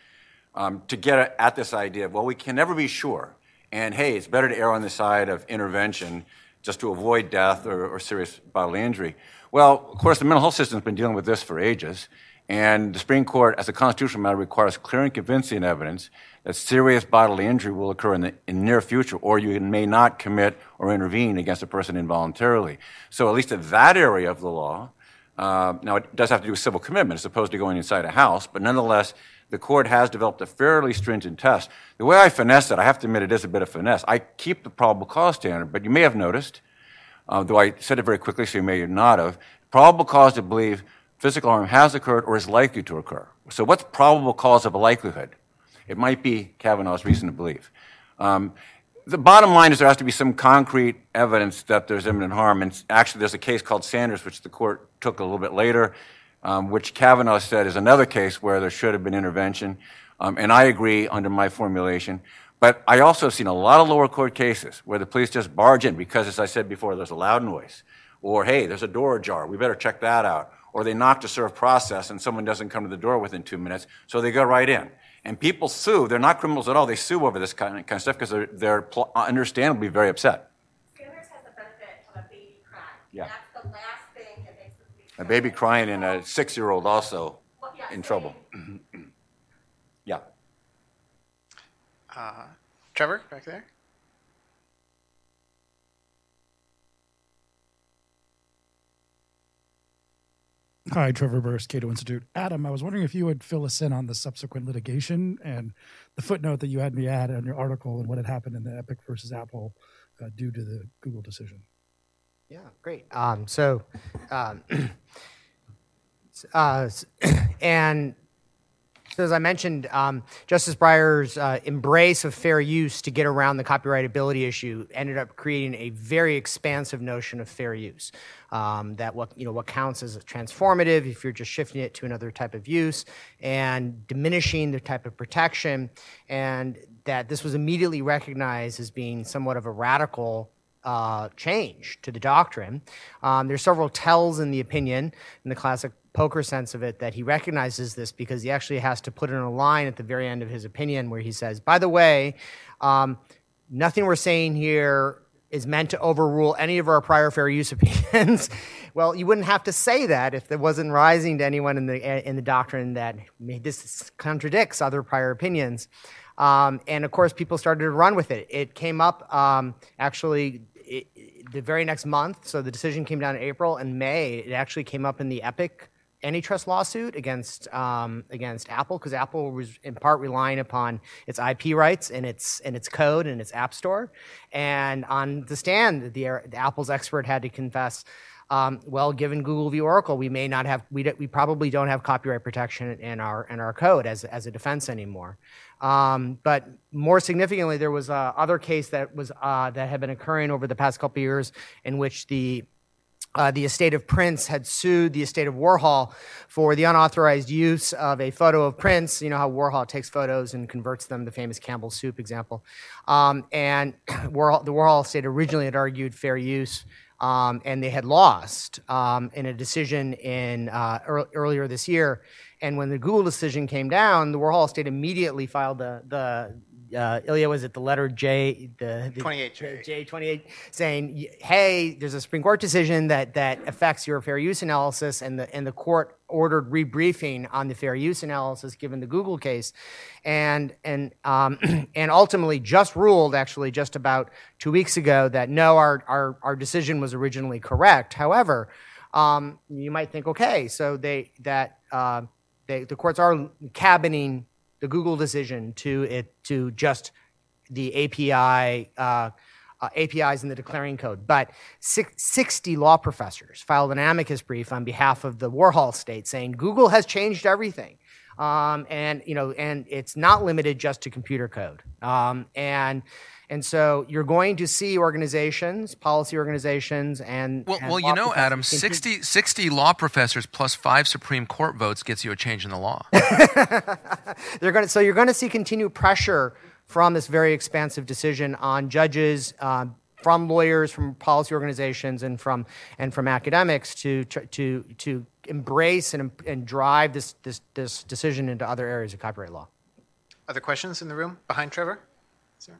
um, to get at this idea of, well, we can never be sure. And, hey, it's better to err on the side of intervention just to avoid death or, or serious bodily injury. Well, of course, the mental health system's been dealing with this for ages. And the Supreme Court, as a constitutional matter, requires clear and convincing evidence that serious bodily injury will occur in the in near future, or you may not commit or intervene against a person involuntarily. So at least in that area of the law, uh, now it does have to do with civil commitment as opposed to going inside a house, but nonetheless, the court has developed a fairly stringent test. The way I finesse it, I have to admit it is a bit of finesse. I keep the probable cause standard, but you may have noticed, uh, though I said it very quickly so you may not have, probable cause to believe physical harm has occurred or is likely to occur. So what's probable cause of a likelihood? It might be Kavanaugh's reason to believe. Um, the bottom line is there has to be some concrete evidence that there's imminent harm. And actually, there's a case called Sanders, which the court took a little bit later, um, which Kavanaugh said is another case where there should have been intervention. Um, and I agree under my formulation. But I also have seen a lot of lower court cases where the police just barge in because, as I said before, there's a loud noise. Or, hey, there's a door ajar. We better check that out. or they knock to serve process and someone doesn't come to the door within two minutes, so they go right in. And people sue. They're not criminals at all. They sue over this kind of, kind of stuff because they're, they're understandably very upset. Scammers have the benefit of a baby crying. Yeah. That's the last thing that makes them be a baby crying and a six-year-old also well, yeah, in trouble. Yeah. Uh, Trevor, back there. Hi, Trevor Burris, Cato Institute. Adam, I was wondering if you would fill us in on the subsequent litigation and the footnote that you had me add on your article and what had happened in the Epic versus Apple uh, due to the Google decision. Yeah, great. Um, so, um, uh, and so as I mentioned, um, Justice Breyer's uh, embrace of fair use to get around the copyrightability issue ended up creating a very expansive notion of fair use. Um, that what you know what counts as a transformative if you're just shifting it to another type of use and diminishing the type of protection, and that this was immediately recognized as being somewhat of a radical uh, change to the doctrine. Um, there's several tells in the opinion in the classic poker sense of it that he recognizes this because he actually has to put in a line at the very end of his opinion where he says, by the way, um, nothing we're saying here is meant to overrule any of our prior fair use opinions. Well, you wouldn't have to say that if it wasn't rising to anyone in the in the doctrine that this contradicts other prior opinions. Um, and of course, people started to run with it. It came up um, actually it, the very next month. So the decision came down in April and May. It actually came up in the Epic antitrust lawsuit against um, against Apple, because Apple was in part relying upon its I P rights and its and its code and its app store. And on the stand, the, the Apple's expert had to confess, um, well, given Google v. Oracle, we may not have we do, we probably don't have copyright protection in our in our code as as a defense anymore. Um, but more significantly, there was a other case that was uh, that had been occurring over the past couple of years in which the Uh, the estate of Prince had sued the estate of Warhol for the unauthorized use of a photo of Prince. You know how Warhol takes photos and converts them, the famous Campbell's soup example. Um, and Warhol, the Warhol estate originally had argued fair use, um, and they had lost um, in a decision in uh, ear earlier this year. And when the Google decision came down, the Warhol estate immediately filed the the. Uh, Ilya was at the letter J, the, the twenty-eight J twenty-eight, saying, "Hey, there's a Supreme Court decision that that affects your fair use analysis, and the and the court ordered rebriefing on the fair use analysis given the Google case, and and um, and ultimately just ruled actually just about two weeks ago that no, our our our decision was originally correct. However, um, you might think, okay, so they that uh, they the courts are cabining." The Google decision to it to just the A P I uh, uh, A P Is in the declaring code, but sixty law professors filed an amicus brief on behalf of the Warhol state, saying Google has changed everything, um, and you know, and it's not limited just to computer code, um, and and so you're going to see organizations, policy organizations, and well, and well you know, Adam, sixty, sixty law professors plus five Supreme Court votes gets you a change in the law. They're going to, so you're going to see continued pressure from this very expansive decision on judges, uh, from lawyers, from policy organizations, and from and from academics to to to embrace and and drive this this this decision into other areas of copyright law. Other questions in the room behind Trevor? Sir.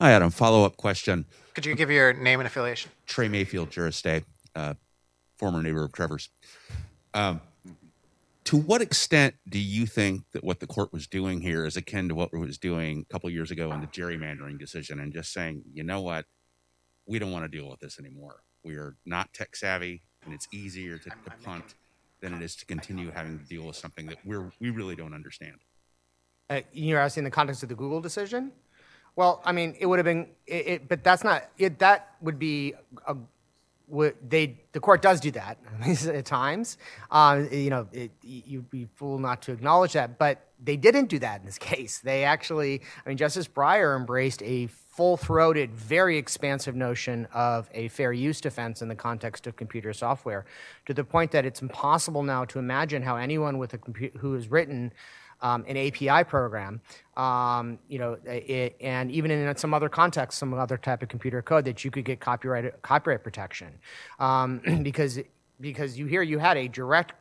Hi, Adam. Follow-up question. Could you give your name and affiliation? Trey Mayfield, Juris Day, uh, former neighbor of Trevor's. Um, to what extent do you think that what the court was doing here is akin to what it was doing a couple of years ago in the gerrymandering decision and just saying, you know what, we don't want to deal with this anymore. We are not tech savvy, and it's easier to, to punt than it is to continue having to deal with something that we're, we really don't understand. Uh, you're asking in the context of the Google decision? Well, I mean, it would have been, it, it, but that's not, it, that would be, a, would, they, the court does do that at times. Um, you know, it, you'd be fool not to acknowledge that, but they didn't do that in this case. They actually, I mean, Justice Breyer embraced a full-throated, very expansive notion of a fair use defense in the context of computer software, to the point that it's impossible now to imagine how anyone with a computer who has written um, an A P I program, um, you know, it, and even in some other context, some other type of computer code, that you could get copyright copyright protection, um, because because you hear you had a direct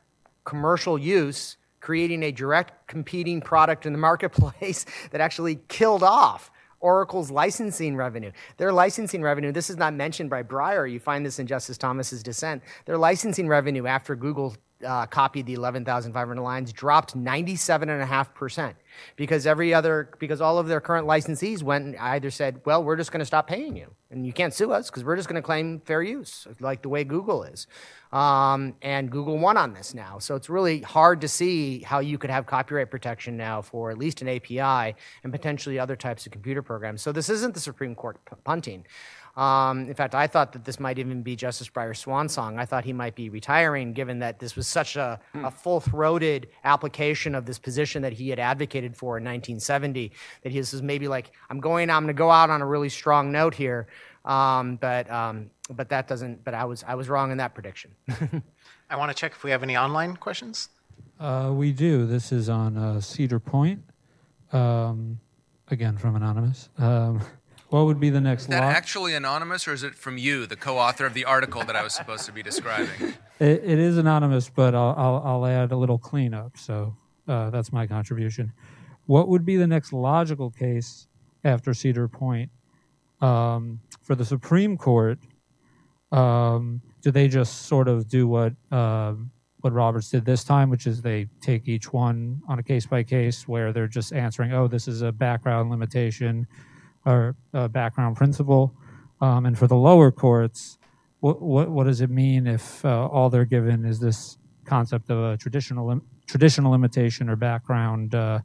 commercial use, creating a direct competing product in the marketplace that actually killed off Oracle's licensing revenue. Their licensing revenue, this is not mentioned by Breyer, you find this in Justice Thomas's dissent, their licensing revenue after Google uh, copied the eleven thousand five hundred lines dropped ninety-seven point five percent because every other, because all of their current licensees went and either said, well, we're just gonna stop paying you and you can't sue us because we're just gonna claim fair use, like the way Google is. Um, and Google won on this now. So it's really hard to see how you could have copyright protection now for at least an A P I and potentially other types of computer programs. So this isn't the Supreme Court punting. Um, in fact, I thought that this might even be Justice Breyer's swan song. I thought he might be retiring, given that this was such a, mm. a full-throated application of this position that he had advocated for in nineteen seventy, that he was maybe like, I'm going, I'm going to go out on a really strong note here, um, but um, but that doesn't. But I was I was wrong in that prediction. I want to check if we have any online questions. Uh, we do. This is on uh, Cedar Point, um, again from Anonymous. Um, What would be the next law? Is that law? Actually anonymous, or is it from you, the co-author of the article that I was supposed to be describing? It, it is anonymous, but I'll, I'll, I'll add a little cleanup, so uh, that's my contribution. What would be the next logical case after Cedar Point um, for the Supreme Court? Um, do they just sort of do what uh, what Roberts did this time, which is they take each one on a case-by-case where they're just answering, oh, this is a background limitation, or uh, background principle, um, and for the lower courts, what what, what does it mean if uh, all they're given is this concept of a traditional lim traditional limitation or background uh,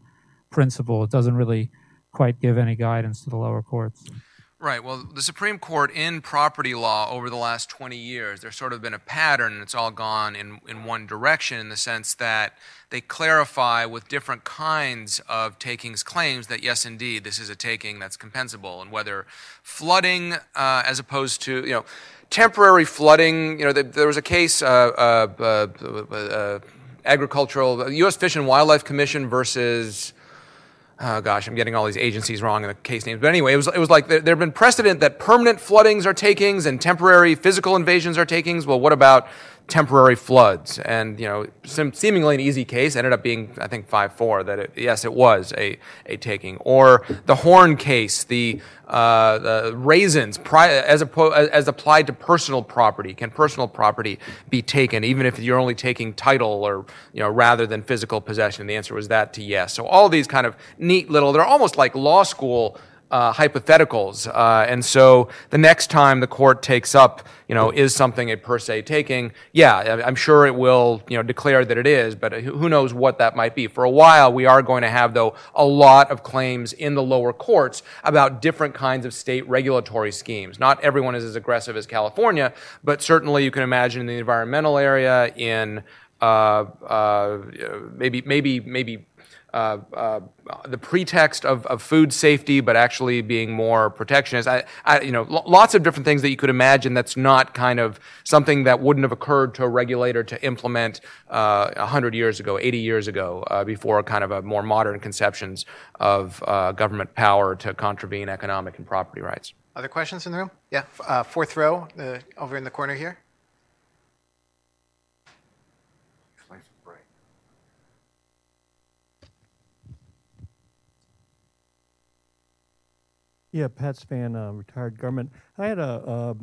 principle? It doesn't really quite give any guidance to the lower courts. Right. Well, the Supreme Court in property law over the last twenty years, there's sort of been a pattern, and it's all gone in, in one direction in the sense that they clarify with different kinds of takings claims that, yes, indeed, this is a taking that's compensable, and whether flooding uh, as opposed to, you know, temporary flooding, you know, th there was a case, uh, uh, uh, uh, agricultural, U S Fish and Wildlife Commission versus... Oh, gosh, I'm getting all these agencies wrong in the case names. But anyway, it was, it was like there, there have been precedent that permanent floodings are takings and temporary physical invasions are takings. Well, what about temporary floods? And, you know, some seemingly an easy case ended up being, I think, five four, that, it, yes, it was a, a taking. Or the Horn case, the, uh, the raisins, pri as, as applied to personal property. Can personal property be taken, even if you're only taking title or, you know, rather than physical possession? The answer was that to yes. So all these kind of neat little, they're almost like law school Uh, hypotheticals, uh, and so the next time the court takes up, you know, is something a per se taking? Yeah, I'm sure it will, you know, declare that it is, but who knows what that might be. For a while, we are going to have, though, a lot of claims in the lower courts about different kinds of state regulatory schemes. Not everyone is as aggressive as California, but certainly you can imagine in the environmental area, in uh, uh, maybe, maybe, maybe. Uh, uh, the pretext of, of food safety, but actually being more protectionist. I, I, you know, lots of different things that you could imagine that's not kind of something that wouldn't have occurred to a regulator to implement uh, a hundred years ago, eighty years ago, uh, before kind of a more modern conceptions of uh, government power to contravene economic and property rights. Other questions in the room? Yeah, uh, fourth row, uh, over in the corner here. Yeah, Pat Spann, uh, retired government. I had a, a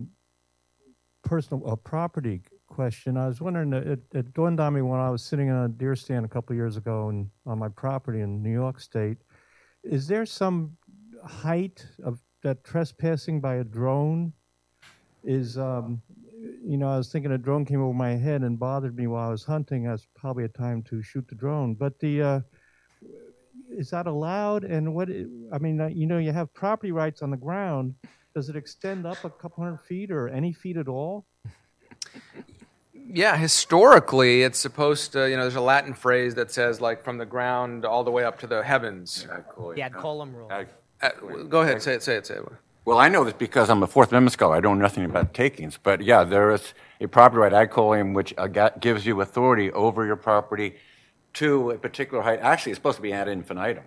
personal a property question. I was wondering, it, it dawned on me when I was sitting in a deer stand a couple of years ago and on my property in New York State. Is there some height of that trespassing by a drone is, um, you know, I was thinking a drone came over my head and bothered me while I was hunting. That's probably a time to shoot the drone. But the... Uh, Is that allowed? And what, I mean, you know, you have property rights on the ground. Does it extend up a couple hundred feet or any feet at all? Yeah, historically, it's supposed to, you know, there's a Latin phrase that says, like, from the ground all the way up to the heavens. Yeah, cool. yeah, yeah. Colum rule. I, I, go ahead, say it, say it, say it. Well, I know this because I'm a Fourth Amendment scholar. I know nothing about takings. But, yeah, there is a property right, ad colum, which uh, gives you authority over your property to a particular height. Actually, it's supposed to be ad infinitum.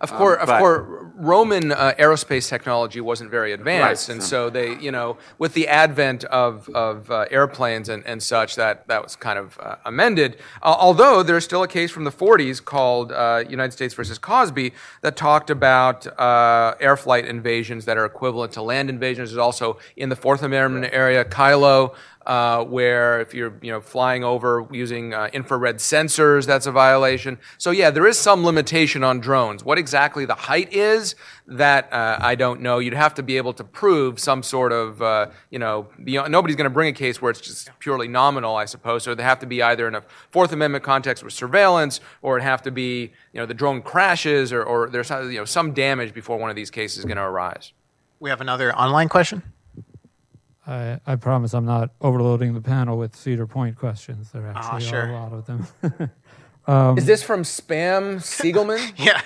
Of course, um, of course, Roman uh, aerospace technology wasn't very advanced, right, and so. so they, you know, with the advent of of uh, airplanes and, and such, that that was kind of uh, amended. Uh, although there's still a case from the forties called uh, United States versus Cosby that talked about uh, air flight invasions that are equivalent to land invasions. There's also in the Fourth Amendment right. area, Kylo. Uh, where if you're you know flying over using uh, infrared sensors, that's a violation. So yeah, there is some limitation on drones. What exactly the height is, that uh, I don't know. You'd have to be able to prove some sort of uh, you know beyond, nobody's going to bring a case where it's just purely nominal, I suppose. So they have to be either in a Fourth Amendment context with surveillance, or it'd have to be you know the drone crashes, or, or there's you know some damage before one of these cases is going to arise. We have another online question. I, I promise I'm not overloading the panel with Cedar Point questions. There are actually oh, sure. a lot of them. um, Is this from Spam Spiegelman? yeah.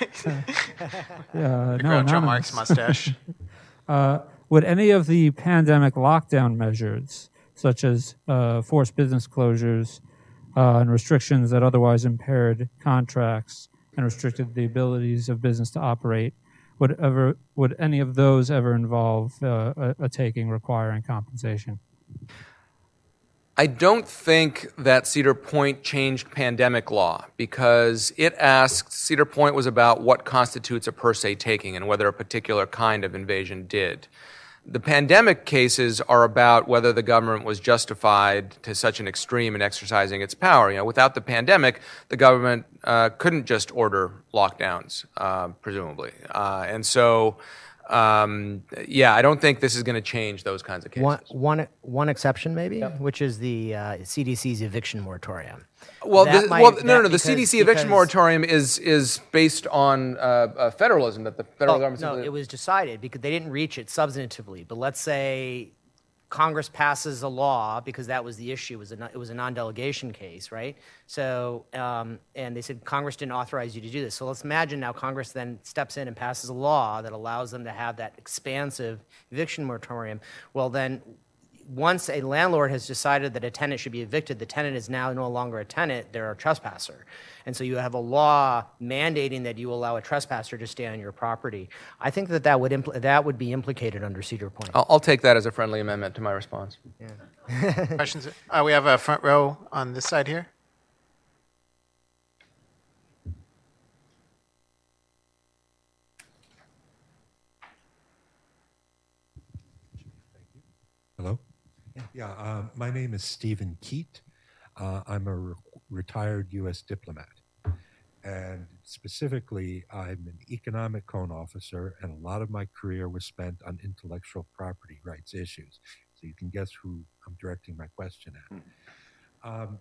yeah. No, Groucho Marx mustache. uh, would any of the pandemic lockdown measures, such as uh, forced business closures uh, and restrictions that otherwise impaired contracts and restricted the abilities of business to operate, Would ever would any of those ever involve uh, a, a taking requiring compensation? I don't think that Cedar Point changed pandemic law, because it asked, Cedar Point was about what constitutes a per se taking and whether a particular kind of invasion did. The pandemic cases are about whether the government was justified to such an extreme in exercising its power. You know, without the pandemic, the government uh, couldn't just order lockdowns, uh, presumably. Uh, and so, um, yeah, I don't think this is going to change those kinds of cases. One, one, one exception, maybe, yep. which is the uh, C D C's eviction moratorium. Well, this, might, well no, no, no. Because, the C D C eviction moratorium is is based on uh, uh, federalism, that the federal oh, government... No, it was decided because they didn't reach it substantively. But let's say Congress passes a law, because that was the issue. It was a, it was a non-delegation case, right? So, um, and they said Congress didn't authorize you to do this. So let's imagine now Congress then steps in and passes a law that allows them to have that expansive eviction moratorium. Well, then... Once a landlord has decided that a tenant should be evicted, the tenant is now no longer a tenant, they're a trespasser. And so you have a law mandating that you allow a trespasser to stay on your property. I think that that would, impl- that would be implicated under Cedar Point. I'll, I'll take that as a friendly amendment to my response. Yeah. Questions? Uh, we have a front row on this side here. Hello? Yeah, uh, my name is Stephen Keat. Uh, I'm a re- retired U S diplomat. And specifically, I'm an economic cone officer, and a lot of my career was spent on intellectual property rights issues. So you can guess who I'm directing my question at. Um,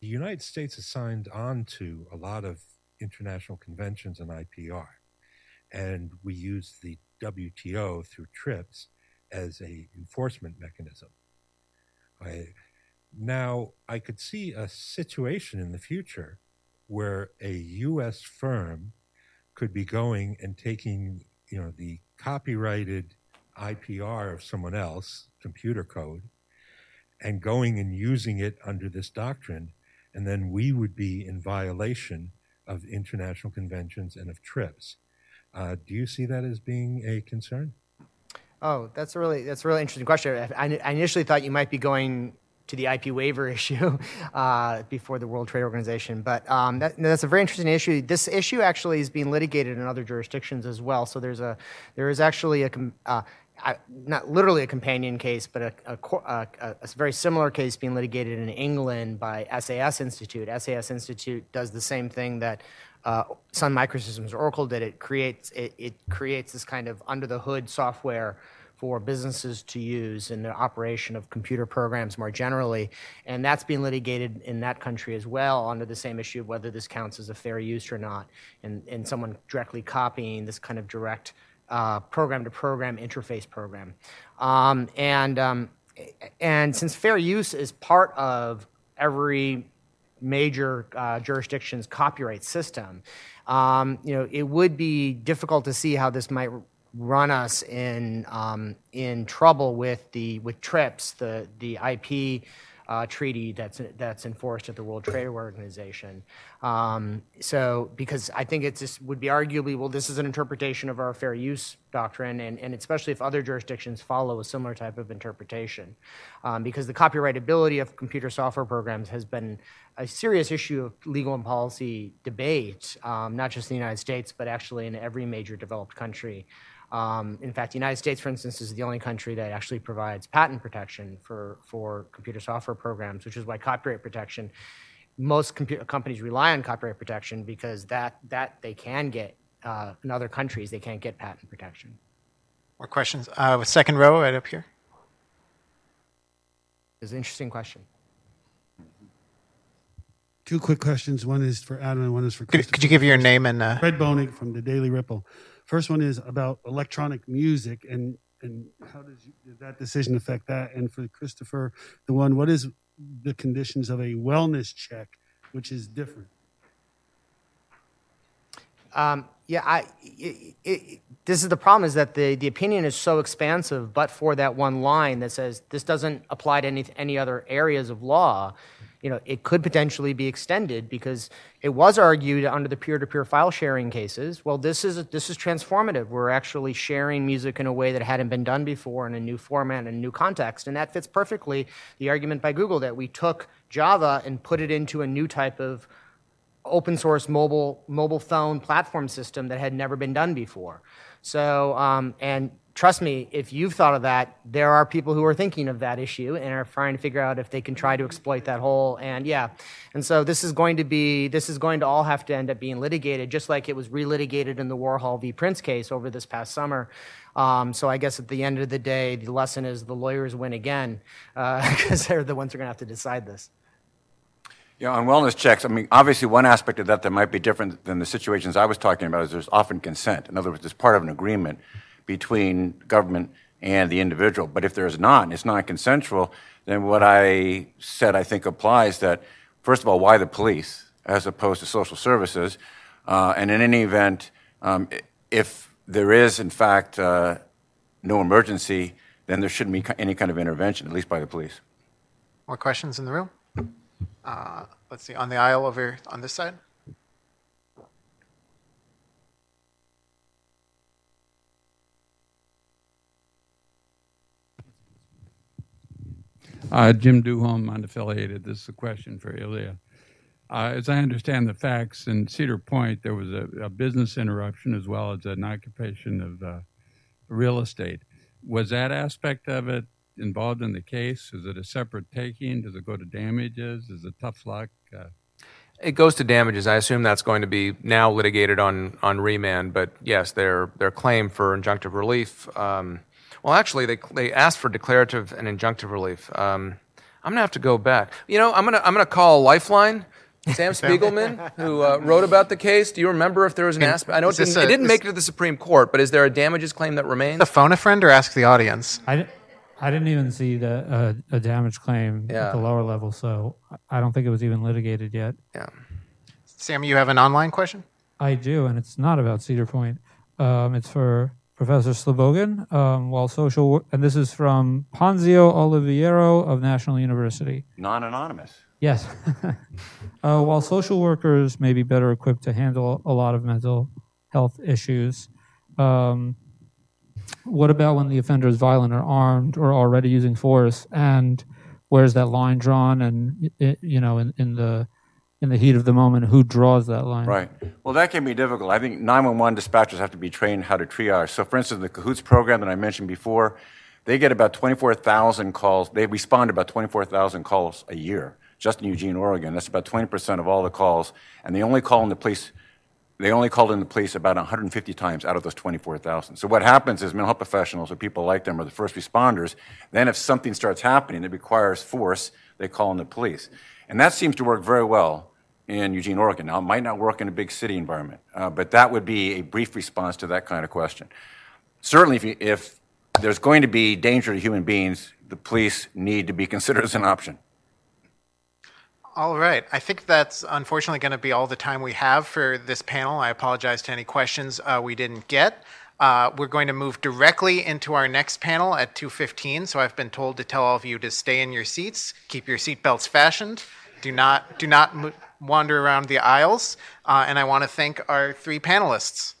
the United States has signed on to a lot of international conventions and I P R, and we use the W T O through TRIPS as a enforcement mechanism. I, now, I could see a situation in the future where a U S firm could be going and taking, you know, the copyrighted I P R of someone else, computer code, and going and using it under this doctrine, and then we would be in violation of international conventions and of TRIPS. Uh, do you see that as being a concern? Oh, that's a really that's a really interesting question. I, I initially thought you might be going to the I P waiver issue uh, before the World Trade Organization, but um, that, that's a very interesting issue. This issue actually is being litigated in other jurisdictions as well. So there's a there is actually a uh, not literally a companion case, but a, a, a, a very similar case being litigated in England by S A S Institute. S A S Institute does the same thing that Uh, Sun Microsystems Oracle did. It creates it, it creates this kind of under the hood software for businesses to use in the operation of computer programs more generally, and that's being litigated in that country as well under the same issue of whether this counts as a fair use or not, and and someone directly copying this kind of direct uh, program-to-program interface program, um, and um, and since fair use is part of every major uh, jurisdictions' copyright system, um, you know, it would be difficult to see how this might run us in um, in trouble with the with TRIPS, the the I P uh, treaty that's that's enforced at the World Trade Organization. Um, so because I think it just would be arguably, well, this is an interpretation of our fair use doctrine, and, and especially if other jurisdictions follow a similar type of interpretation. Um, because the copyrightability of computer software programs has been a serious issue of legal and policy debate, um, not just in the United States, but actually in every major developed country. Um, in fact, the United States, for instance, is the only country that actually provides patent protection for, for computer software programs, which is why copyright protection, most computer companies rely on copyright protection because that, that they can get, uh, in other countries, they can't get patent protection. More questions? Uh, second row right up here. It's an interesting question. Two quick questions. One is for Adam and one is for Christopher. Could, could you give your name and... Uh... Fred Boenig from the Daily Ripple. First one is about electronic music and, and how does, you, did that decision affect that? And for Christopher, the one, what is the conditions of a wellness check, which is different? Um, yeah, I, it, it, this is the problem, is that the, the opinion is so expansive, but for that one line that says this doesn't apply to any, any other areas of law. You know, it could potentially be extended because it was argued under the peer-to-peer file sharing cases. Well, this is this is transformative. We're actually sharing music in a way that hadn't been done before in a new format and a new context, and that fits perfectly the argument by Google that we took Java and put it into a new type of open source mobile mobile phone platform system that had never been done before. So um, and. Trust me, if you've thought of that, there are people who are thinking of that issue and are trying to figure out if they can try to exploit that hole. And yeah, and so this is going to be, this is going to all have to end up being litigated, just like it was relitigated in the Warhol v. Prince case over this past summer. Um, so I guess at the end of the day, the lesson is the lawyers win again, because uh, they're the ones who are going to have to decide this. Yeah, on wellness checks, I mean, obviously one aspect of that that might be different than the situations I was talking about is there's often consent. In other words, it's part of an agreement between government and the individual. But if there's not, and it's not consensual, then what I said I think applies that, first of all, why the police as opposed to social services? Uh, and in any event, um, if there is, in fact, uh, no emergency, then there shouldn't be any kind of intervention, at least by the police. More questions in the room? Uh, let's see, on the aisle over on this side. Uh, Jim Duholm, unaffiliated. This is a question for Ilya. Uh, as I understand the facts, in Cedar Point, there was a, a business interruption as well as an occupation of uh, real estate. Was that aspect of it involved in the case? Is it a separate taking? Does it go to damages? Is it tough luck? Uh, it goes to damages. I assume that's going to be now litigated on, on remand. But yes, their, their claim for injunctive relief... Um, Well, actually, they they asked for declarative and injunctive relief. Um, I'm gonna have to go back. You know, I'm gonna I'm gonna call Lifeline, Sam Spiegelman, who uh, wrote about the case. Do you remember if there was an aspect? I know it didn't, a, it didn't make it to the Supreme Court, but is there a damages claim that remains? The phone a friend or ask the audience? I, I didn't even see the uh, a damage claim yeah. at the lower level, so I don't think it was even litigated yet. Yeah. Sam, you have an online question? I do, and it's not about Cedar Point. Um, it's for Professor Slobogin, um, while social, and this is from Ponzio Oliviero of National University. Non-anonymous. Yes. uh, while social workers may be better equipped to handle a lot of mental health issues, um, what about when the offender is violent or armed or already using force? And where's that line drawn? And it, you know, in, in the in the heat of the moment, who draws that line? Right. Well, that can be difficult. I think nine one one dispatchers have to be trained how to triage. So, for instance, the CAHOOTS program that I mentioned before, they get about twenty-four thousand calls. They respond to about twenty-four thousand calls a year, just in Eugene, Oregon. That's about twenty percent of all the calls. And they only call in the police, they only called in the police about one hundred fifty times out of those twenty-four thousand. So what happens is mental health professionals or people like them are the first responders. Then if something starts happening that requires force, they call in the police. And that seems to work very well in Eugene, Oregon. Now, it might not work in a big city environment, uh, but that would be a brief response to that kind of question. Certainly, if, you, if there's going to be danger to human beings, the police need to be considered as an option. All right. I think that's unfortunately going to be all the time we have for this panel. I apologize to any questions uh, we didn't get. Uh, we're going to move directly into our next panel at two fifteen, so I've been told to tell all of you to stay in your seats, keep your seatbelts fashioned, do not, do not mo- wander around the aisles, uh, and I want to thank our three panelists.